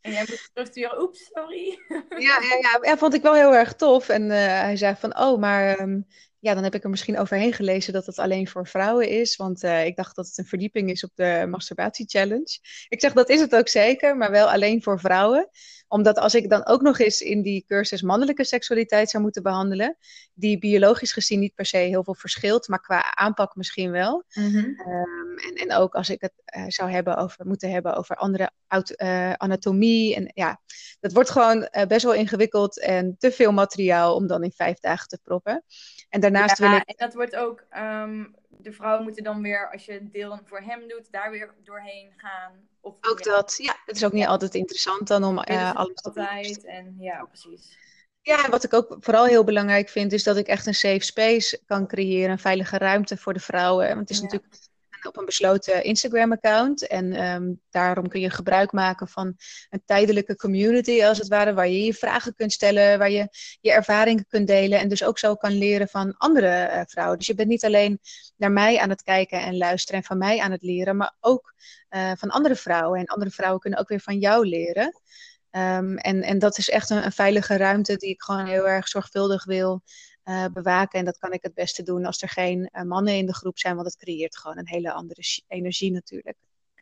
En jij moet terugsturen, oeps, sorry. Ja, ja, ja, ja, vond ik wel heel erg tof. En uh, hij zei van, oh, maar um, ja, dan heb ik er misschien overheen gelezen dat het alleen voor vrouwen is. Want uh, ik dacht dat het een verdieping is op de masturbatie challenge. Ik zeg, dat is het ook zeker, maar wel alleen voor vrouwen. Omdat als ik dan ook nog eens in die cursus mannelijke seksualiteit zou moeten behandelen, die biologisch gezien niet per se heel veel verschilt, maar qua aanpak misschien wel. Mm-hmm. Um, en, en ook als ik het uh, zou hebben over, moeten hebben over andere aut- uh, anatomie. En ja, dat wordt gewoon uh, best wel ingewikkeld en te veel materiaal om dan in vijf dagen te proppen. En daarnaast ja, wil ik... en dat wordt ook... Um, de vrouwen moeten dan weer, als je een deel voor hem doet, daar weer doorheen gaan. Of ook ja. dat, ja. Het is ook niet altijd interessant dan om uh, alles te doen. En ja, precies. Ja, wat ik ook vooral heel belangrijk vind, is dat ik echt een safe space kan creëren. Een veilige ruimte voor de vrouwen. Want het is ja. natuurlijk op een besloten Instagram-account. En um, daarom kun je gebruik maken van een tijdelijke community, als het ware, waar je je vragen kunt stellen, waar je je ervaringen kunt delen en dus ook zo kan leren van andere uh, vrouwen. Dus je bent niet alleen naar mij aan het kijken en luisteren en van mij aan het leren, maar ook uh, van andere vrouwen. En andere vrouwen kunnen ook weer van jou leren. Um, en, en dat is echt een, een veilige ruimte die ik gewoon heel erg zorgvuldig wil Uh, bewaken. En dat kan ik het beste doen als er geen uh, mannen in de groep zijn, want dat creëert gewoon een hele andere sh- energie natuurlijk.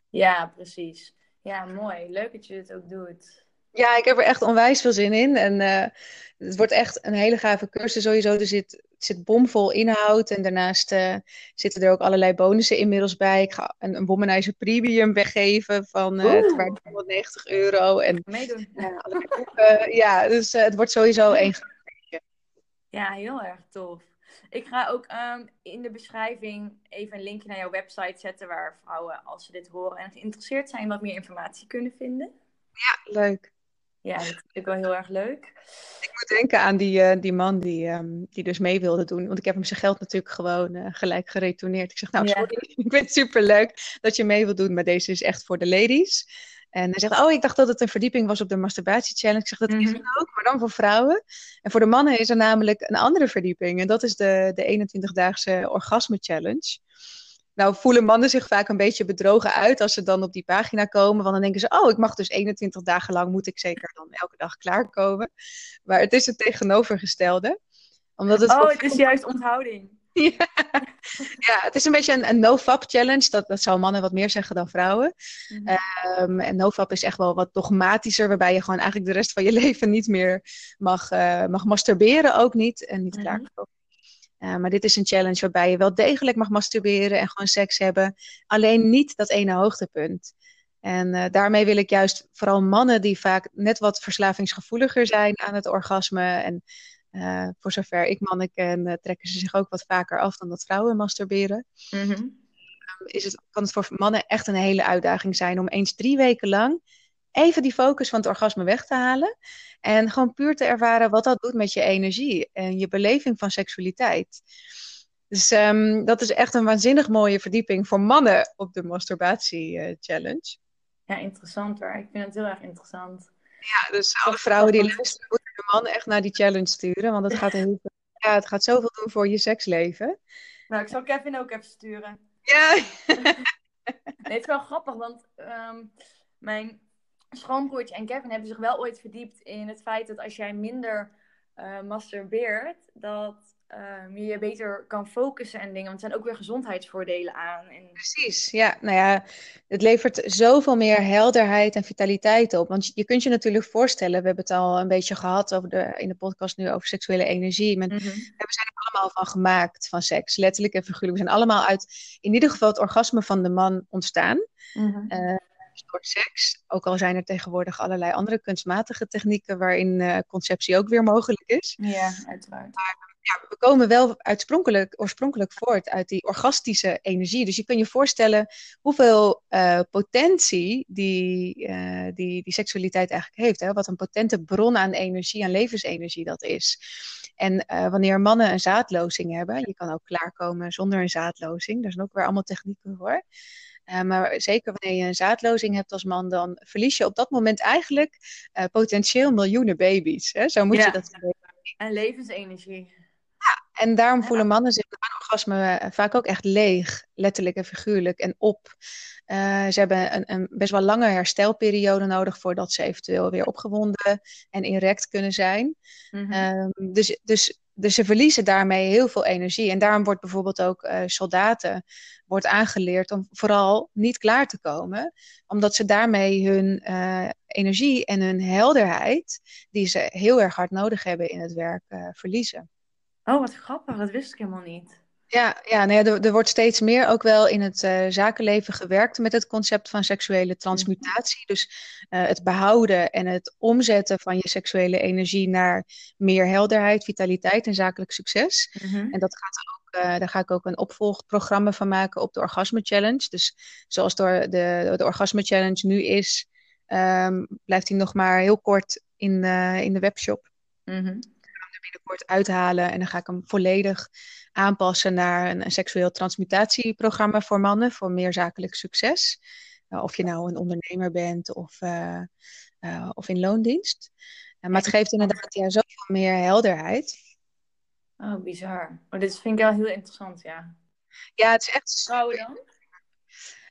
Ja, precies. Ja, mooi. Leuk dat je dit ook doet. Ja, ik heb er echt onwijs veel zin in. En uh, het wordt echt een hele gave cursus sowieso. Er zit, zit bomvol inhoud. En daarnaast uh, zitten er ook allerlei bonussen inmiddels bij. Ik ga een, een Womanizer Premium weggeven van uh, tweehonderdnegentig euro. En meedoen. Uh, uh, ja, dus uh, het wordt sowieso één een... Ja, heel erg tof. Ik ga ook um, in de beschrijving even een linkje naar jouw website zetten, waar vrouwen, als ze dit horen en geïnteresseerd zijn, wat meer informatie kunnen vinden. Ja, leuk. Ja, dat vind ik wel heel erg leuk. Ik moet denken aan die, uh, die man die, um, die dus mee wilde doen. Want ik heb hem zijn geld natuurlijk gewoon uh, gelijk geretourneerd. Ik zeg, nou, sorry, ja. ik vind het superleuk dat je mee wilt doen, maar deze is echt voor de ladies. En hij zegt, oh, ik dacht dat het een verdieping was op de masturbatie challenge. Ik zeg, dat mm-hmm. is het ook, maar dan voor vrouwen. En voor de mannen is er namelijk een andere verdieping. En dat is de, de eenentwintigdaagse orgasme challenge. Nou voelen mannen zich vaak een beetje bedrogen uit als ze dan op die pagina komen. Want dan denken ze, oh, ik mag dus eenentwintig dagen lang, moet ik zeker dan elke dag klaarkomen. Maar het is het tegenovergestelde. Omdat het oh, het is juist onthouding. Ja. Ja, het is een beetje een, een nofap-challenge. Dat, dat zou mannen wat meer zeggen dan vrouwen. Mm-hmm. Um, en nofap is echt wel wat dogmatischer, waarbij je gewoon eigenlijk de rest van je leven niet meer mag, uh, mag masturberen, ook niet. En niet mm-hmm. klaar. Uh, maar dit is een challenge waarbij je wel degelijk mag masturberen en gewoon seks hebben. Alleen niet dat ene hoogtepunt. En uh, daarmee wil ik juist vooral mannen die vaak net wat verslavingsgevoeliger zijn aan het orgasme. En uh, voor zover ik mannen ken, uh, trekken ze zich ook wat vaker af dan dat vrouwen masturberen. Mm-hmm. Is het, kan het voor mannen echt een hele uitdaging zijn om eens drie weken lang even die focus van het orgasme weg te halen. En gewoon puur te ervaren wat dat doet met je energie en je beleving van seksualiteit. Dus um, dat is echt een waanzinnig mooie verdieping voor mannen op de masturbatie-challenge. Uh, ja, interessant hoor. Ik vind het heel erg interessant. Ja, dus alle vrouwen die luisteren moeten de man echt naar die challenge sturen. Want het gaat, heel veel, ja, het gaat zoveel doen voor je seksleven. Nou, ik zal Kevin ook even sturen. Ja! Nee, het is wel grappig, want um, mijn schoonbroertje en Kevin hebben zich wel ooit verdiept in het feit dat als jij minder uh, masturbeert, dat um, je je beter kan focussen en dingen. Want er zijn ook weer gezondheidsvoordelen aan. En... Precies, ja. Nou ja, het levert zoveel meer helderheid en vitaliteit op. Want je kunt je natuurlijk voorstellen, we hebben het al een beetje gehad over de, in de podcast nu over seksuele energie. Men, mm-hmm. We zijn er allemaal van gemaakt, van seks, letterlijk en figuurlijk. We zijn allemaal uit, in ieder geval, het orgasme van de man ontstaan. Mm-hmm. Uh, door seks. Ook al zijn er tegenwoordig allerlei andere kunstmatige technieken waarin uh, conceptie ook weer mogelijk is. Ja, uiteraard. Maar ja, we komen wel uitspronkelijk, oorspronkelijk voort uit die orgastische energie. Dus je kunt je voorstellen hoeveel uh, potentie die, uh, die, die seksualiteit eigenlijk heeft. Hè? Wat een potente bron aan energie, aan levensenergie dat is. En uh, wanneer mannen een zaadlozing hebben, je kan ook klaarkomen zonder een zaadlozing. Daar zijn ook weer allemaal technieken voor. Uh, maar zeker wanneer je een zaadlozing hebt als man, dan verlies je op dat moment eigenlijk uh, potentieel miljoenen baby's. Hè? Zo moet ja. je dat doen. En levensenergie. Ja, en daarom ja. voelen mannen zich na orgasme vaak ook echt leeg, letterlijk en figuurlijk, en op. Uh, ze hebben een, een best wel lange herstelperiode nodig voordat ze eventueel weer opgewonden en erect kunnen zijn. Mm-hmm. Um, dus... dus Dus ze verliezen daarmee heel veel energie. En daarom wordt bijvoorbeeld ook uh, soldaten wordt aangeleerd om vooral niet klaar te komen. Omdat ze daarmee hun uh, energie en hun helderheid, die ze heel erg hard nodig hebben in het werk, uh, verliezen. Oh, wat grappig. Dat wist ik helemaal niet. Ja, ja, nou ja, er, er wordt steeds meer ook wel in het uh, zakenleven gewerkt met het concept van seksuele transmutatie. Dus uh, het behouden en het omzetten van je seksuele energie naar meer helderheid, vitaliteit en zakelijk succes. Mm-hmm. En dat gaat ook, uh, daar ga ik ook een opvolgprogramma van maken op de Orgasme Challenge. Dus zoals door de, de Orgasme Challenge nu is, um, blijft die nog maar heel kort in, uh, in de webshop. Mm-hmm. Binnenkort uithalen en dan ga ik hem volledig aanpassen naar een, een seksueel transmutatieprogramma voor mannen voor meer zakelijk succes. Uh, of je nou een ondernemer bent of, uh, uh, of in loondienst. Uh, maar het geeft inderdaad ja, zoveel meer helderheid. Oh, bizar. Oh, dit vind ik wel heel interessant, ja. Ja, het is echt... Vrouwen dan?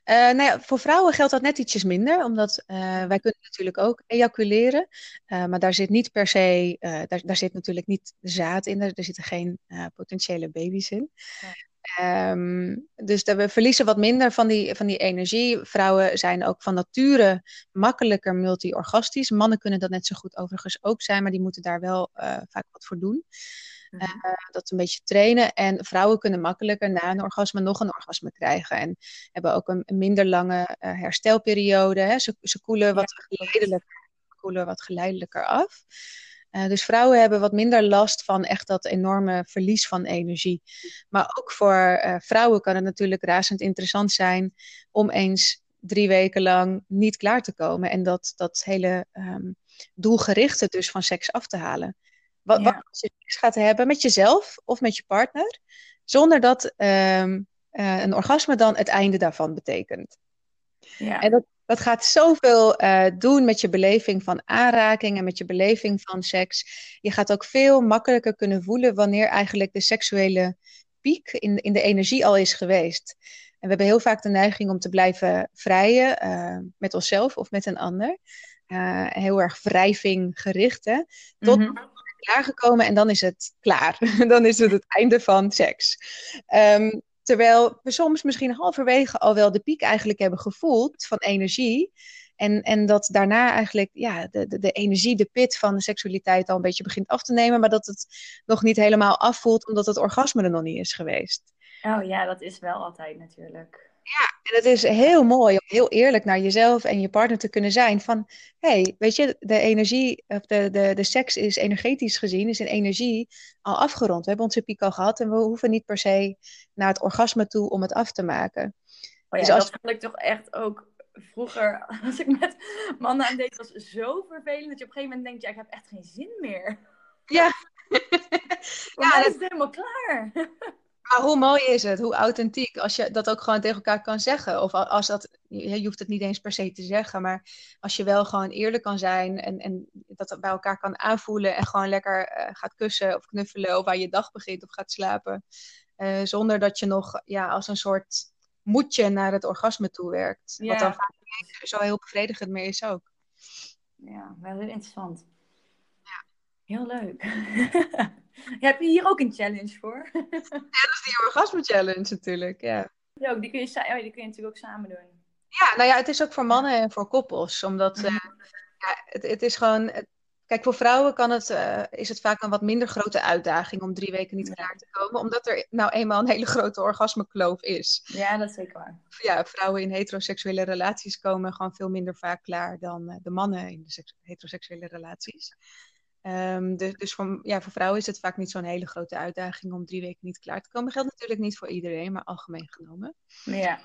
Uh, nou ja, voor vrouwen geldt dat net ietsjes minder, omdat uh, wij kunnen natuurlijk ook ejaculeren, uh, maar daar zit niet per se, uh, daar, daar zit natuurlijk niet zaad in, er, er zitten geen uh, potentiële baby's in. Ja. Um, dus dat we verliezen wat minder van die, van die energie. Vrouwen zijn ook van nature makkelijker multi-orgastisch. Mannen kunnen dat net zo goed overigens ook zijn, maar die moeten daar wel uh, vaak wat voor doen. Uh, dat een beetje trainen. En vrouwen kunnen makkelijker na een orgasme nog een orgasme krijgen. En hebben ook een, een minder lange uh, herstelperiode. Hè? Ze, ze koelen, wat ja. geleidelijker, koelen wat geleidelijker af. Uh, dus vrouwen hebben wat minder last van echt dat enorme verlies van energie. Maar ook voor uh, vrouwen kan het natuurlijk razend interessant zijn om eens drie weken lang niet klaar te komen. En dat, dat hele um, doelgerichte dus van seks af te halen. Wat, ja. wat je gaat hebben met jezelf of met je partner. Zonder dat um, uh, een orgasme dan het einde daarvan betekent. Ja. En dat, dat gaat zoveel uh, doen met je beleving van aanraking. En met je beleving van seks. Je gaat ook veel makkelijker kunnen voelen. Wanneer eigenlijk de seksuele piek in, in de energie al is geweest. En we hebben heel vaak de neiging om te blijven vrijen. Uh, met onszelf of met een ander. Uh, heel erg wrijving gericht. Hè? Tot... Mm-hmm. klaargekomen en dan is het klaar. Dan is het het einde van seks. Um, Terwijl we soms misschien halverwege al wel de piek eigenlijk hebben gevoeld van energie. En, en dat daarna eigenlijk ja, de, de, de energie, de pit van de seksualiteit al een beetje begint af te nemen. Maar dat het nog niet helemaal afvoelt omdat het orgasme er nog niet is geweest. Oh ja, dat is wel altijd natuurlijk. Ja, en het is heel mooi om heel eerlijk naar jezelf en je partner te kunnen zijn. Van, hé, hey, weet je, de energie, of de, de, de seks is energetisch gezien, is in energie al afgerond. We hebben onze piek al gehad en we hoeven niet per se naar het orgasme toe om het af te maken. Oh ja, dus als... dat vond ik toch echt ook... Vroeger, als ik met mannen aan deed, was zo vervelend dat je op een gegeven moment denkt, ja, ik heb echt geen zin meer. Ja. Ja, dat is helemaal klaar. Maar hoe mooi is het, hoe authentiek, als je dat ook gewoon tegen elkaar kan zeggen. Of als dat, je hoeft het niet eens per se te zeggen, maar als je wel gewoon eerlijk kan zijn en, en dat bij elkaar kan aanvoelen en gewoon lekker uh, gaat kussen of knuffelen of waar je dag begint of gaat slapen. Uh, zonder dat je nog ja, als een soort... moet je naar het orgasme toe werkt. Ja. Wat dan vaak zo heel bevredigend meer is ook. Ja, wel heel interessant. Ja. Heel leuk. Heb je hier ook een challenge voor? Ja, dat is die orgasme challenge natuurlijk. Ja, ja die, kun je, oh, die kun je natuurlijk ook samen doen. Ja, nou ja, het is ook voor mannen en voor koppels. Omdat mm-hmm. uh, ja, het, het is gewoon... Kijk, voor vrouwen kan het, uh, is het vaak een wat minder grote uitdaging om drie weken niet klaar te komen. Omdat er nou eenmaal een hele grote orgasmekloof is. Ja, dat is zeker waar. Ja, vrouwen in heteroseksuele relaties komen gewoon veel minder vaak klaar dan uh, de mannen in de seks- heteroseksuele relaties. Um, dus dus voor, ja, voor vrouwen is het vaak niet zo'n hele grote uitdaging om drie weken niet klaar te komen. Dat geldt natuurlijk niet voor iedereen, maar algemeen genomen. Ja.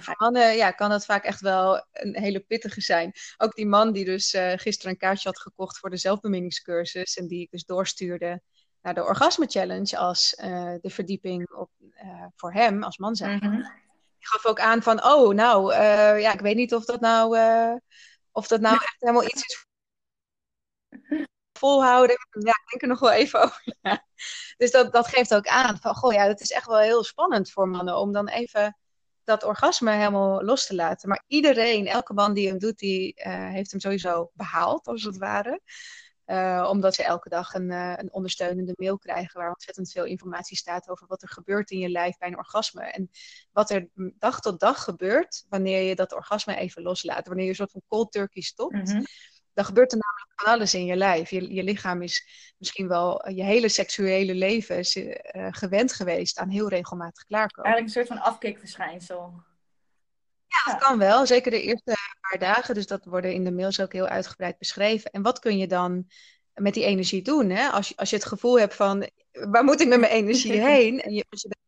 Voor mannen ja, kan dat vaak echt wel een hele pittige zijn. Ook die man die dus uh, gisteren een kaartje had gekocht voor de zelfbeminnelingscursus. En die ik dus doorstuurde naar de Orgasme Challenge als uh, de verdieping op, uh, voor hem als man zijn. Mm-hmm. Die gaf ook aan van, oh nou, uh, ja, ik weet niet of dat nou, uh, of dat nou echt helemaal iets is. Volhouden, ja, ik denk er nog wel even over. Ja. Dus dat, dat geeft ook aan van, goh ja, dat is echt wel heel spannend voor mannen om dan even... dat orgasme helemaal los te laten. Maar iedereen, elke man die hem doet, die uh, heeft hem sowieso behaald, als het ware. Uh, omdat ze elke dag een, uh, een ondersteunende mail krijgen waar ontzettend veel informatie staat over wat er gebeurt in je lijf bij een orgasme. En wat er dag tot dag gebeurt wanneer je dat orgasme even loslaat. Wanneer je een soort van cold turkey stopt, mm-hmm. dan gebeurt er namelijk van alles in je lijf. Je, je lichaam is misschien wel je hele seksuele leven is, uh, gewend geweest aan heel regelmatig klaarkomen. Eigenlijk een soort van afkikverschijnsel. Ja, dat ja. kan wel. Zeker de eerste paar dagen. Dus dat worden in de mails ook heel uitgebreid beschreven. En wat kun je dan met die energie doen? Hè? Als, je, als je het gevoel hebt van, waar moet ik met mijn energie heen? En je, als je dat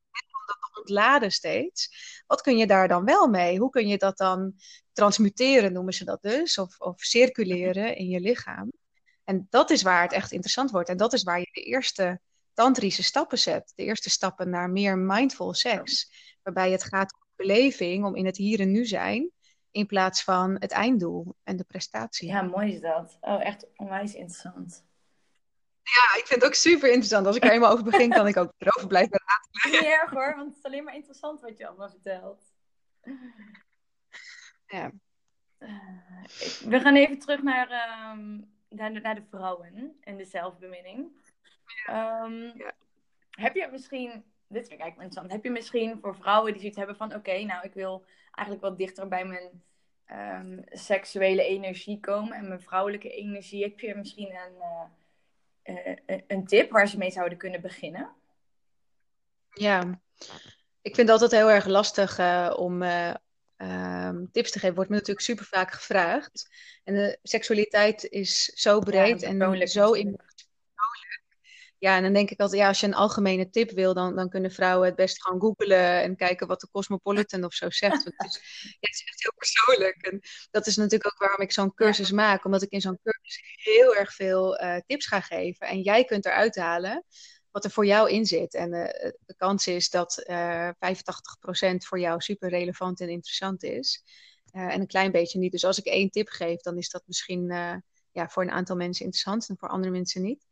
ontladen steeds. Wat kun je daar dan wel mee? Hoe kun je dat dan... transmuteren noemen ze dat dus, of, of circuleren in je lichaam. En dat is waar het echt interessant wordt. En dat is waar je de eerste tantrische stappen zet. De eerste stappen naar meer mindful seks. Waarbij het gaat om beleving, om in het hier en nu zijn, in plaats van het einddoel en de prestatie. Ja, mooi is dat. Oh, echt onwijs interessant. Ja, ik vind het ook super interessant. Als ik er eenmaal over begin, kan ik ook erover blijven praten. Niet erg hoor, want het is alleen maar interessant wat je allemaal vertelt. Ja. Uh, ik, we gaan even terug naar, um, naar, naar de vrouwen en de zelfbeminning. Ja. Um, ja. Heb je misschien, dit vind ik eigenlijk interessant, heb je misschien voor vrouwen die zoiets hebben van oké, okay, nou ik wil eigenlijk wat dichter bij mijn um, seksuele energie komen en mijn vrouwelijke energie. Heb je misschien een, uh, uh, een tip waar ze mee zouden kunnen beginnen? Ja, ik vind het altijd heel erg lastig uh, om... Uh, Um, tips te geven, wordt me natuurlijk super vaak gevraagd. En de seksualiteit is zo breed ja, en zo inhoudelijk. Ja, en dan denk ik altijd, ja, als je een algemene tip wil, dan, dan kunnen vrouwen het best gaan googlen en kijken wat de Cosmopolitan of zo zegt. Want het, is, ja, het is echt heel persoonlijk. En dat is natuurlijk ook waarom ik zo'n cursus ja. maak, omdat ik in zo'n cursus heel erg veel uh, tips ga geven. En jij kunt eruit halen wat er voor jou in zit. En uh, de kans is dat uh, vijfentachtig procent voor jou super relevant en interessant is. Uh, en een klein beetje niet. Dus als ik één tip geef, dan is dat misschien uh, ja, voor een aantal mensen interessant en voor andere mensen niet.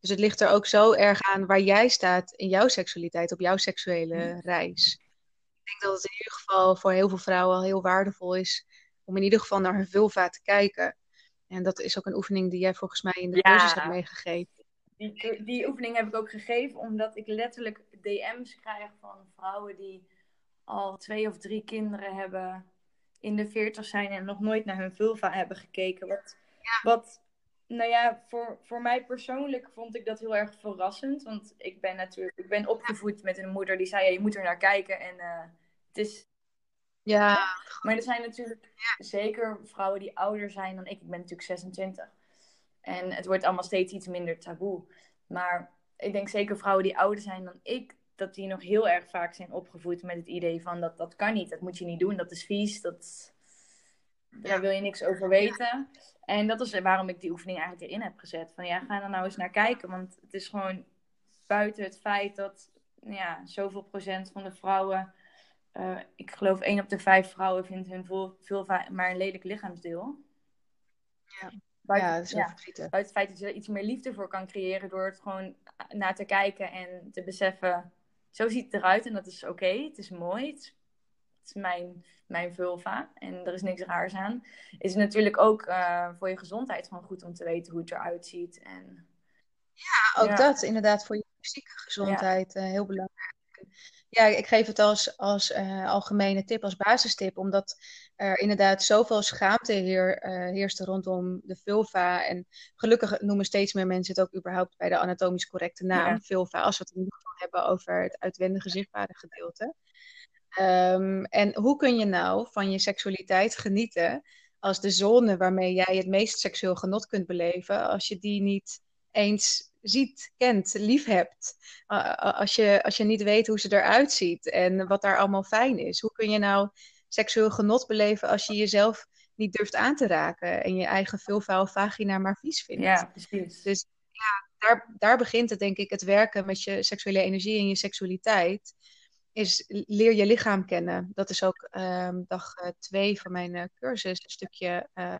Dus het ligt er ook zo erg aan waar jij staat in jouw seksualiteit, op jouw seksuele reis. Ik denk dat het in ieder geval voor heel veel vrouwen al heel waardevol is om in ieder geval naar hun vulva te kijken. En dat is ook een oefening die jij volgens mij in de ja. cursus hebt meegegeven. Die, die oefening heb ik ook gegeven, omdat ik letterlijk D M's krijg van vrouwen die al twee of drie kinderen hebben, in de veertig zijn en nog nooit naar hun vulva hebben gekeken. Wat, ja. wat nou ja, voor, voor mij persoonlijk vond ik dat heel erg verrassend. Want ik ben natuurlijk, ik ben opgevoed ja. met een moeder die zei, ja, je moet er naar kijken. En uh, het is... Ja. Maar er zijn natuurlijk ja. zeker vrouwen die ouder zijn dan ik. Ik ben natuurlijk zesentwintig. En het wordt allemaal steeds iets minder taboe. Maar ik denk zeker vrouwen die ouder zijn dan ik, dat die nog heel erg vaak zijn opgevoed met het idee van dat, dat kan niet. Dat moet je niet doen, dat is vies, dat, daar wil je niks over weten. Ja. En dat is waarom ik die oefening eigenlijk erin heb gezet. Van ja, ga er nou eens naar kijken. Want het is gewoon buiten het feit dat ja, zoveel procent van de vrouwen... Uh, ik geloof één op de vijf vrouwen vindt hun vulva maar een lelijk lichaamsdeel. Ja. Buiten, ja, dat is wel ja, buiten het feit dat je er iets meer liefde voor kan creëren door het gewoon naar te kijken en te beseffen, zo ziet het eruit en dat is oké, okay, het is mooi, het is, het is mijn, mijn vulva en er is niks raars aan. Is het natuurlijk ook uh, voor je gezondheid gewoon goed om te weten hoe het eruit ziet. En... Ja, ook ja. dat inderdaad voor je fysieke gezondheid ja. uh, heel belangrijk. Ja, ik geef het als, als uh, algemene tip, als basistip. Omdat er inderdaad zoveel schaamte heer, uh, heerst rondom de vulva. En gelukkig noemen steeds meer mensen het ook überhaupt bij de anatomisch correcte naam, ja. vulva. Als we het in ieder geval hebben over het uitwendige zichtbare gedeelte. Um, en hoe kun je nou van je seksualiteit genieten als de zone waarmee jij het meest seksueel genot kunt beleven, als je die niet eens... ziet, kent, liefhebt. Uh, als, je, als je niet weet hoe ze eruit ziet en wat daar allemaal fijn is. Hoe kun je nou seksueel genot beleven als je jezelf niet durft aan te raken en je eigen vulva of vagina maar vies vindt? Ja, precies. Dus ja, daar, daar begint het, denk ik, het werken met je seksuele energie en je seksualiteit. Is leer je lichaam kennen. Dat is ook um, dag uh, twee van mijn uh, cursus, een stukje... Uh,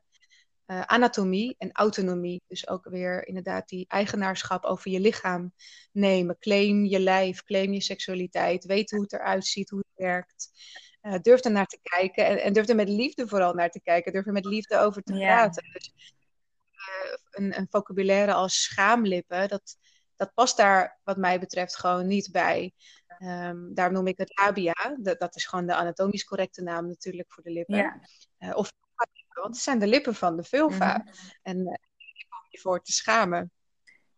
Uh, anatomie en autonomie. Dus ook weer inderdaad die eigenaarschap over je lichaam nemen. Claim je lijf, claim je seksualiteit. Weet hoe het eruit ziet, hoe het werkt. Uh, durf er naar te kijken. En, en durf er met liefde vooral naar te kijken. Durf er met liefde over te praten. Ja. Dus, uh, een, een vocabulaire als schaamlippen, dat, dat past daar wat mij betreft gewoon niet bij. Um, daarom noem ik het labia. Dat, dat is gewoon de anatomisch correcte naam natuurlijk voor de lippen. Ja. Uh, of Want het zijn de lippen van de vulva. Mm-hmm. En uh, ik kom je voor te schamen.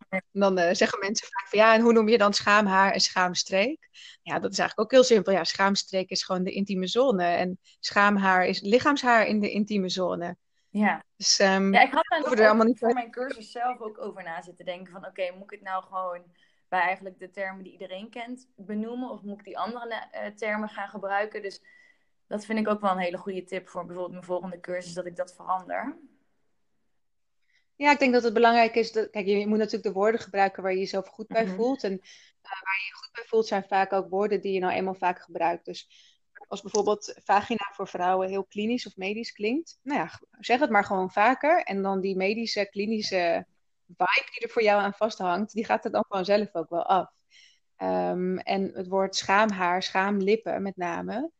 En dan uh, zeggen mensen vaak van ja, en hoe noem je dan schaamhaar en schaamstreek? Ja, dat is eigenlijk ook heel simpel. Ja, schaamstreek is gewoon de intieme zone. En schaamhaar is lichaamshaar in de intieme zone. Ja, dus, um, ja ik had er ook allemaal niet voor mijn cursus zelf ook over na zitten denken. Van oké, okay, moet ik het nou gewoon bij eigenlijk de termen die iedereen kent benoemen? Of moet ik die andere uh, termen gaan gebruiken? Dus... Dat vind ik ook wel een hele goede tip voor bijvoorbeeld mijn volgende cursus, dat ik dat verander. Ja, ik denk dat het belangrijk is, dat, kijk, je moet natuurlijk de woorden gebruiken waar je jezelf goed bij mm-hmm. voelt. En uh, waar je je goed bij voelt zijn vaak ook woorden die je nou eenmaal vaak gebruikt. Dus als bijvoorbeeld vagina voor vrouwen heel klinisch of medisch klinkt, nou ja, zeg het maar gewoon vaker. En dan die medische, klinische vibe die er voor jou aan vasthangt, die gaat er dan gewoon zelf ook wel af. Um, en het woord schaamhaar, schaamlippen met name...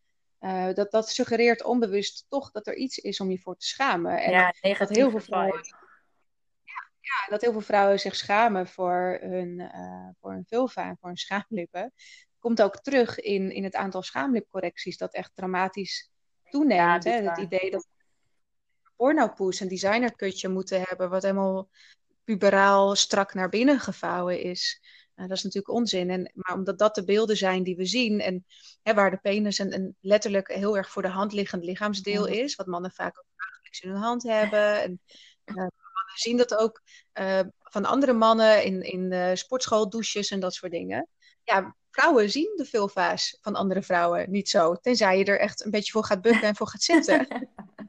Uh, dat, dat suggereert onbewust toch dat er iets is om je voor te schamen. En ja, dat heel veel vrouwen, ja, ja, dat heel veel vrouwen zich schamen voor hun, uh, voor hun vulva en voor hun schaamlippen. Komt ook terug in, in het aantal schaamlipcorrecties dat echt dramatisch toeneemt. Ja, hè? Het idee dat pornopoes een designerkutje moeten hebben wat helemaal puberaal strak naar binnen gevouwen is. Nou, dat is natuurlijk onzin. En, maar omdat dat de beelden zijn die we zien. En hè, waar de penis een, een letterlijk heel erg voor de hand liggend lichaamsdeel ja. is. Wat mannen vaak ook dagelijks in hun hand hebben. En, uh, mannen zien dat ook uh, van andere mannen in, in uh, sportschooldouches en dat soort dingen. Ja, vrouwen zien de vulva's van andere vrouwen niet zo. Tenzij je er echt een beetje voor gaat bukken en voor gaat zitten.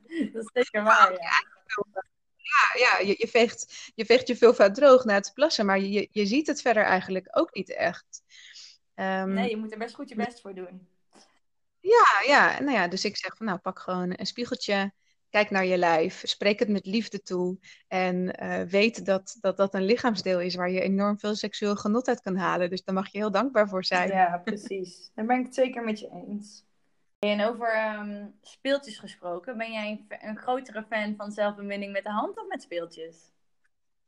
Dat is zeker waar, ja. ja. Ja, ja je, je, veegt, je veegt je vulva droog na het plassen, maar je, je ziet het verder eigenlijk ook niet echt. Um, nee, je moet er best goed je best voor doen. Ja, ja, nou ja, dus ik zeg van nou, pak gewoon een spiegeltje, kijk naar je lijf, spreek het met liefde toe en uh, weet dat, dat dat een lichaamsdeel is waar je enorm veel seksueel genot uit kan halen. Dus daar mag je heel dankbaar voor zijn. Ja, precies. Daar ben ik het zeker met je eens. En over um, speeltjes gesproken, ben jij een, een grotere fan van zelfbeminding met de hand of met speeltjes?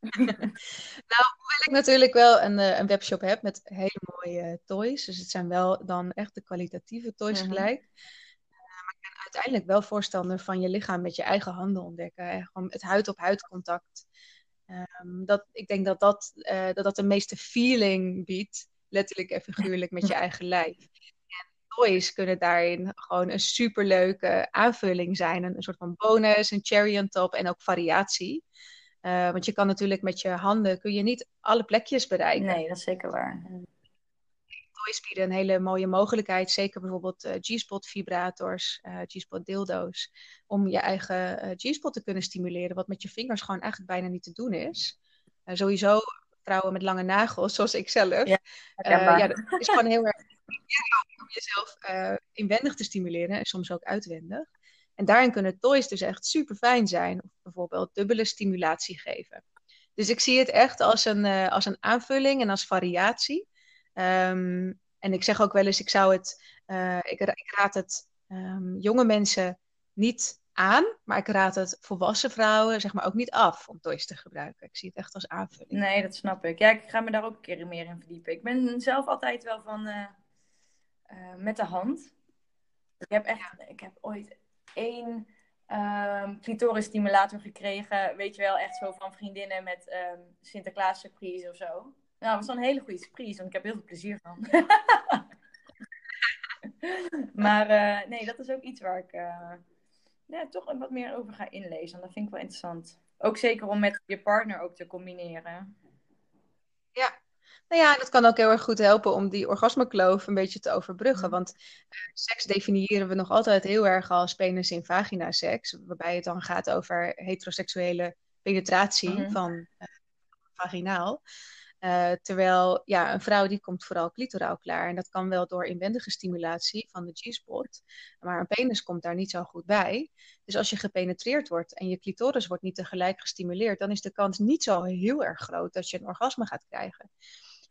Nou, hoewel ik natuurlijk wel een, een webshop heb met hele mooie toys. Dus het zijn wel dan echt de kwalitatieve toys mm-hmm. gelijk. Uh, maar ik ben uiteindelijk wel voorstander van je lichaam met je eigen handen ontdekken. En gewoon het huid-op-huid contact. Um, dat, ik denk dat dat, uh, dat dat de meeste feeling biedt. Letterlijk en figuurlijk met je eigen lijf. Toys kunnen daarin gewoon een superleuke aanvulling zijn. Een, een soort van bonus, een cherry on top en ook variatie. Uh, want je kan natuurlijk met je handen kun je niet alle plekjes bereiken. Nee, dat is zeker waar. Uh, toys bieden een hele mooie mogelijkheid. Zeker bijvoorbeeld uh, G-spot vibrators, uh, G-spot dildo's. Om je eigen uh, G-spot te kunnen stimuleren. Wat met je vingers gewoon eigenlijk bijna niet te doen is. Uh, sowieso vrouwen met lange nagels, zoals ik zelf. Ja, uh, ja, dat is gewoon heel erg... Ja, om jezelf uh, inwendig te stimuleren en soms ook uitwendig. En daarin kunnen toys dus echt super fijn zijn. Of bijvoorbeeld dubbele stimulatie geven. Dus ik zie het echt als een, uh, als een aanvulling en als variatie. Um, en ik zeg ook wel eens, ik zou het, uh, ik, ra- ik raad het um, jonge mensen niet aan. Maar ik raad het volwassen vrouwen zeg maar ook niet af om toys te gebruiken. Ik zie het echt als aanvulling. Nee, dat snap ik. Ja, ik ga me daar ook een keer meer in verdiepen. Ik ben zelf altijd wel van... Uh... Uh, met de hand. Ik heb echt, ja. ik heb ooit één um, clitorisstimulator gekregen. Weet je wel, echt zo van vriendinnen met um, Sinterklaas surprise of zo. Nou, dat was dan een hele goede surprise, want ik heb heel veel plezier van. Maar uh, nee, dat is ook iets waar ik uh, ja, toch wat meer over ga inlezen. Dat vind ik wel interessant. Ook zeker om met je partner ook te combineren. Ja. Nou ja, dat kan ook heel erg goed helpen om die orgasmekloof een beetje te overbruggen. Want uh, seks definiëren we nog altijd heel erg als penis in vagina seks. Waarbij het dan gaat over heteroseksuele penetratie mm-hmm. van uh, vaginaal. Uh, terwijl ja, een vrouw die komt vooral clitoraal klaar. En dat kan wel door inwendige stimulatie van de G-spot. Maar een penis komt daar niet zo goed bij. Dus als je gepenetreerd wordt en je clitoris wordt niet tegelijk gestimuleerd. Dan is de kans niet zo heel erg groot dat je een orgasme gaat krijgen.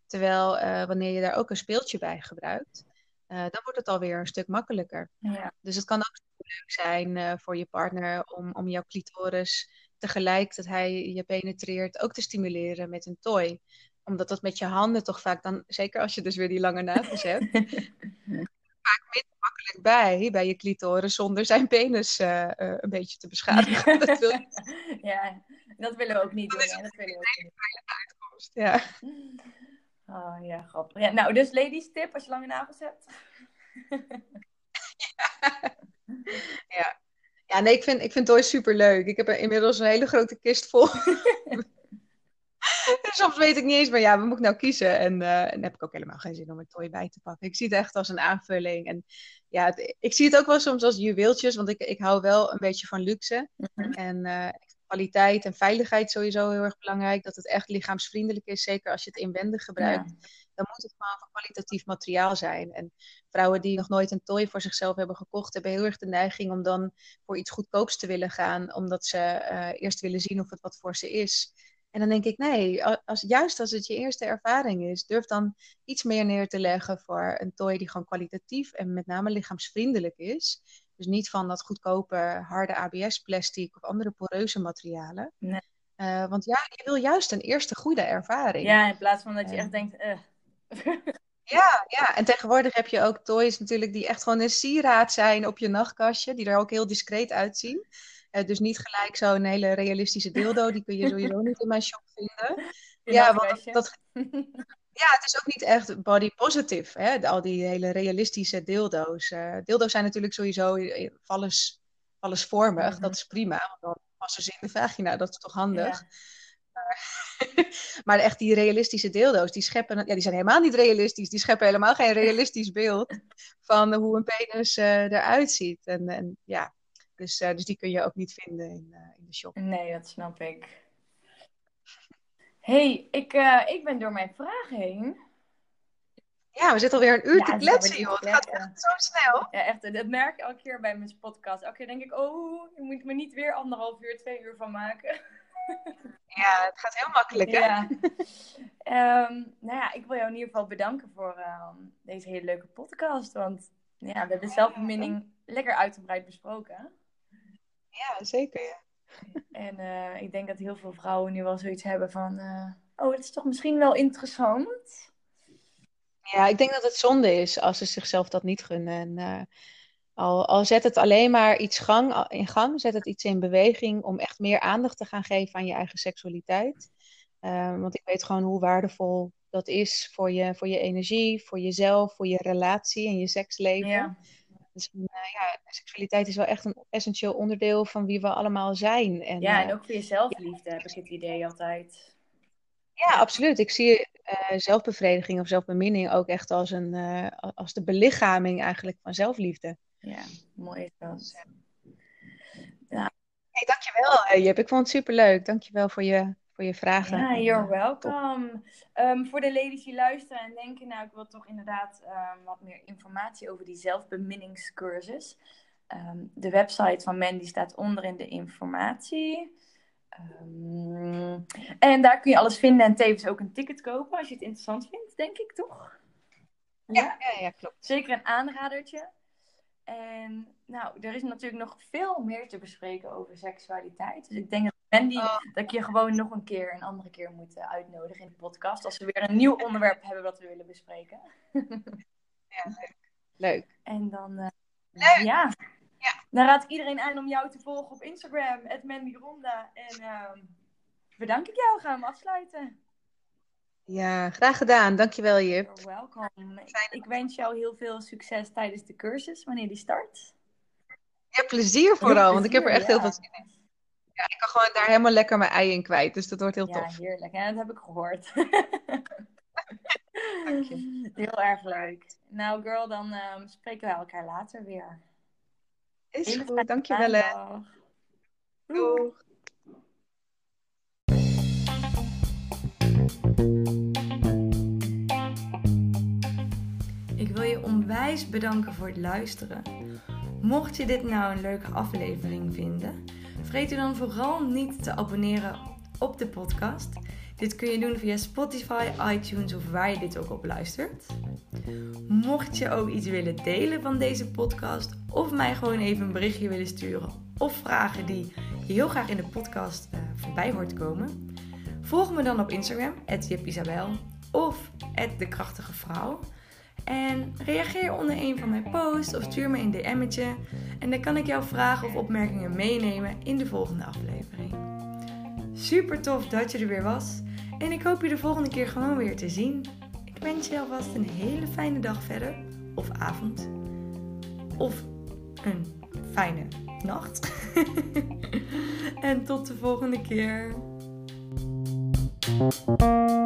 Terwijl uh, wanneer je daar ook een speeltje bij gebruikt, uh, dan wordt het alweer een stuk makkelijker. Ja. Dus het kan ook leuk zijn uh, voor je partner om, om jouw clitoris tegelijk dat hij je penetreert ook te stimuleren met een toy. Omdat dat met je handen toch vaak dan, zeker als je dus weer die lange nagels hebt, vaak minder makkelijk bij, bij je clitoris zonder zijn penis uh, uh, een beetje te beschadigen. Dat wil je... Ja, dat willen we ook niet doen. Dat, dat willen we ook niet. Uitkomst, ja. Oh ja, grappig. Ja, nou, dus ladies tip als je lange nagels hebt. Ja. Ja. Ja, nee, ik vind, ik vind toys superleuk. Ik heb er inmiddels een hele grote kist vol. Soms weet ik niet eens, maar ja, we moeten nou kiezen. En, uh, en heb ik ook helemaal geen zin om een toy bij te pakken. Ik zie het echt als een aanvulling. En ja, het, ik zie het ook wel soms als juweeltjes, want ik, ik hou wel een beetje van luxe. Mm-hmm. En uh, kwaliteit en veiligheid sowieso heel erg belangrijk. Dat het echt lichaamsvriendelijk is, zeker als je het inwendig gebruikt. Ja. Dan moet het gewoon van kwalitatief materiaal zijn. En vrouwen die nog nooit een toy voor zichzelf hebben gekocht, hebben heel erg de neiging om dan voor iets goedkoops te willen gaan. Omdat ze uh, eerst willen zien of het wat voor ze is. En dan denk ik, nee, als, juist als het je eerste ervaring is, durf dan iets meer neer te leggen voor een toy die gewoon kwalitatief en met name lichaamsvriendelijk is. Dus niet van dat goedkope harde A B S-plastic of andere poreuze materialen. Nee. Uh, want ja, je wil juist een eerste goede ervaring. Ja, in plaats van dat je uh. echt denkt... Uh. Ja, ja, en tegenwoordig heb je ook toys natuurlijk die echt gewoon een sieraad zijn op je nachtkastje. Die er ook heel discreet uitzien. Uh, dus niet gelijk zo'n hele realistische dildo. Die kun je sowieso niet in mijn shop vinden. Je ja, want dat... Ja, het is ook niet echt body positive. Hè? Al die hele realistische dildo's. Uh, dildo's zijn natuurlijk sowieso vallens, vallensvormig. Mm-hmm. Dat is prima. Want dan passen ze in de vagina. Dat is toch handig. Ja. Maar echt die realistische dildo's, die scheppen, ja, die zijn helemaal niet realistisch. Die scheppen helemaal geen realistisch beeld van hoe een penis uh, eruit ziet. En, en, ja. dus, uh, dus die kun je ook niet vinden in, uh, in de shop. Nee, dat snap ik. Hé, hey, ik, uh, ik ben door mijn vragen heen. Ja, we zitten alweer een uur ja, te kletsen, joh. Het gaat echt zo snel. Ja, echt. Dat merk ik elke keer bij mijn podcast. Elke keer denk ik, oh, je moet me niet weer anderhalf uur, twee uur van maken. Ja, het gaat heel makkelijk, hè? Ja. um, nou ja, ik wil jou in ieder geval bedanken voor uh, deze hele leuke podcast. Want ja, we hebben zelfbeminding lekker uitgebreid besproken. Ja, zeker, ja. En uh, ik denk dat heel veel vrouwen nu wel zoiets hebben van... Uh, oh, dat is toch misschien wel interessant? Ja, ik denk dat het zonde is als ze zichzelf dat niet gunnen. En, uh, al, al zet het alleen maar iets gang, in gang, zet het iets in beweging... om echt meer aandacht te gaan geven aan je eigen seksualiteit. Uh, want ik weet gewoon hoe waardevol dat is voor je, voor je energie, voor jezelf... voor je relatie en je seksleven. Ja. Dus uh, ja, seksualiteit is wel echt een essentieel onderdeel van wie we allemaal zijn. En, ja, en ook voor jezelfliefde ja, heb ik het idee altijd. Ja, absoluut. Ik zie uh, zelfbevrediging of zelfbeminning ook echt als, een, uh, als de belichaming eigenlijk van zelfliefde. Ja, mooi is dat. Ja. Hey, dankjewel Jip, ik vond het superleuk. Dankjewel voor je... Voor je vragen. Ja, you're welcome. Um, voor de ladies die luisteren en denken... nou, ik wil toch inderdaad um, wat meer informatie over die zelfbeminningscursus. Um, de website van Mandy staat onder in de informatie. Um, en daar kun je alles vinden en tevens ook een ticket kopen... als je het interessant vindt, denk ik, toch? Ja, ja, ja, ja klopt. Zeker een aanradertje. En nou, er is natuurlijk nog veel meer te bespreken over seksualiteit. Dus ik denk dat... Mandy, oh. dat ik je gewoon nog een keer, een andere keer moet uitnodigen in de podcast. Als we weer een nieuw onderwerp hebben wat we willen bespreken. Ja, leuk. Leuk. En dan, uh, leuk. Ja. ja. Dan raad ik iedereen aan om jou te volgen op Instagram, at Mandy Ronda. En uh, bedank ik jou, gaan we afsluiten. Ja, graag gedaan. Dankjewel, Jip. You're welcome. Ik, ik wens jou heel veel succes tijdens de cursus, wanneer die start. Ja, plezier vooral, plezier, want ik heb er echt ja. heel veel zin in. Ja, ik kan gewoon daar helemaal lekker mijn ei in kwijt. Dus dat wordt heel ja, tof. Ja, heerlijk. Hè? Dat heb ik gehoord. Dank je. Heel erg leuk. Nou, girl, dan um, spreken we elkaar later weer. Is Hele goed. Dank je wel. Doeg. Ik wil je onwijs bedanken voor het luisteren. Mocht je dit nou een leuke aflevering vinden... vergeet u dan vooral niet te abonneren op de podcast. Dit kun je doen via Spotify, iTunes of waar je dit ook op luistert. Mocht je ook iets willen delen van deze podcast... of mij gewoon even een berichtje willen sturen... of vragen die je heel graag in de podcast uh, voorbij hoort komen... volg me dan op Instagram, at Jip Isabel of at de Krachtige Vrouw. En reageer onder een van mijn posts of stuur me een D M'tje. En dan kan ik jouw vragen of opmerkingen meenemen in de volgende aflevering. Super tof dat je er weer was. En ik hoop je de volgende keer gewoon weer te zien. Ik wens je alvast een hele fijne dag verder. Of avond. Of een fijne nacht. En tot de volgende keer.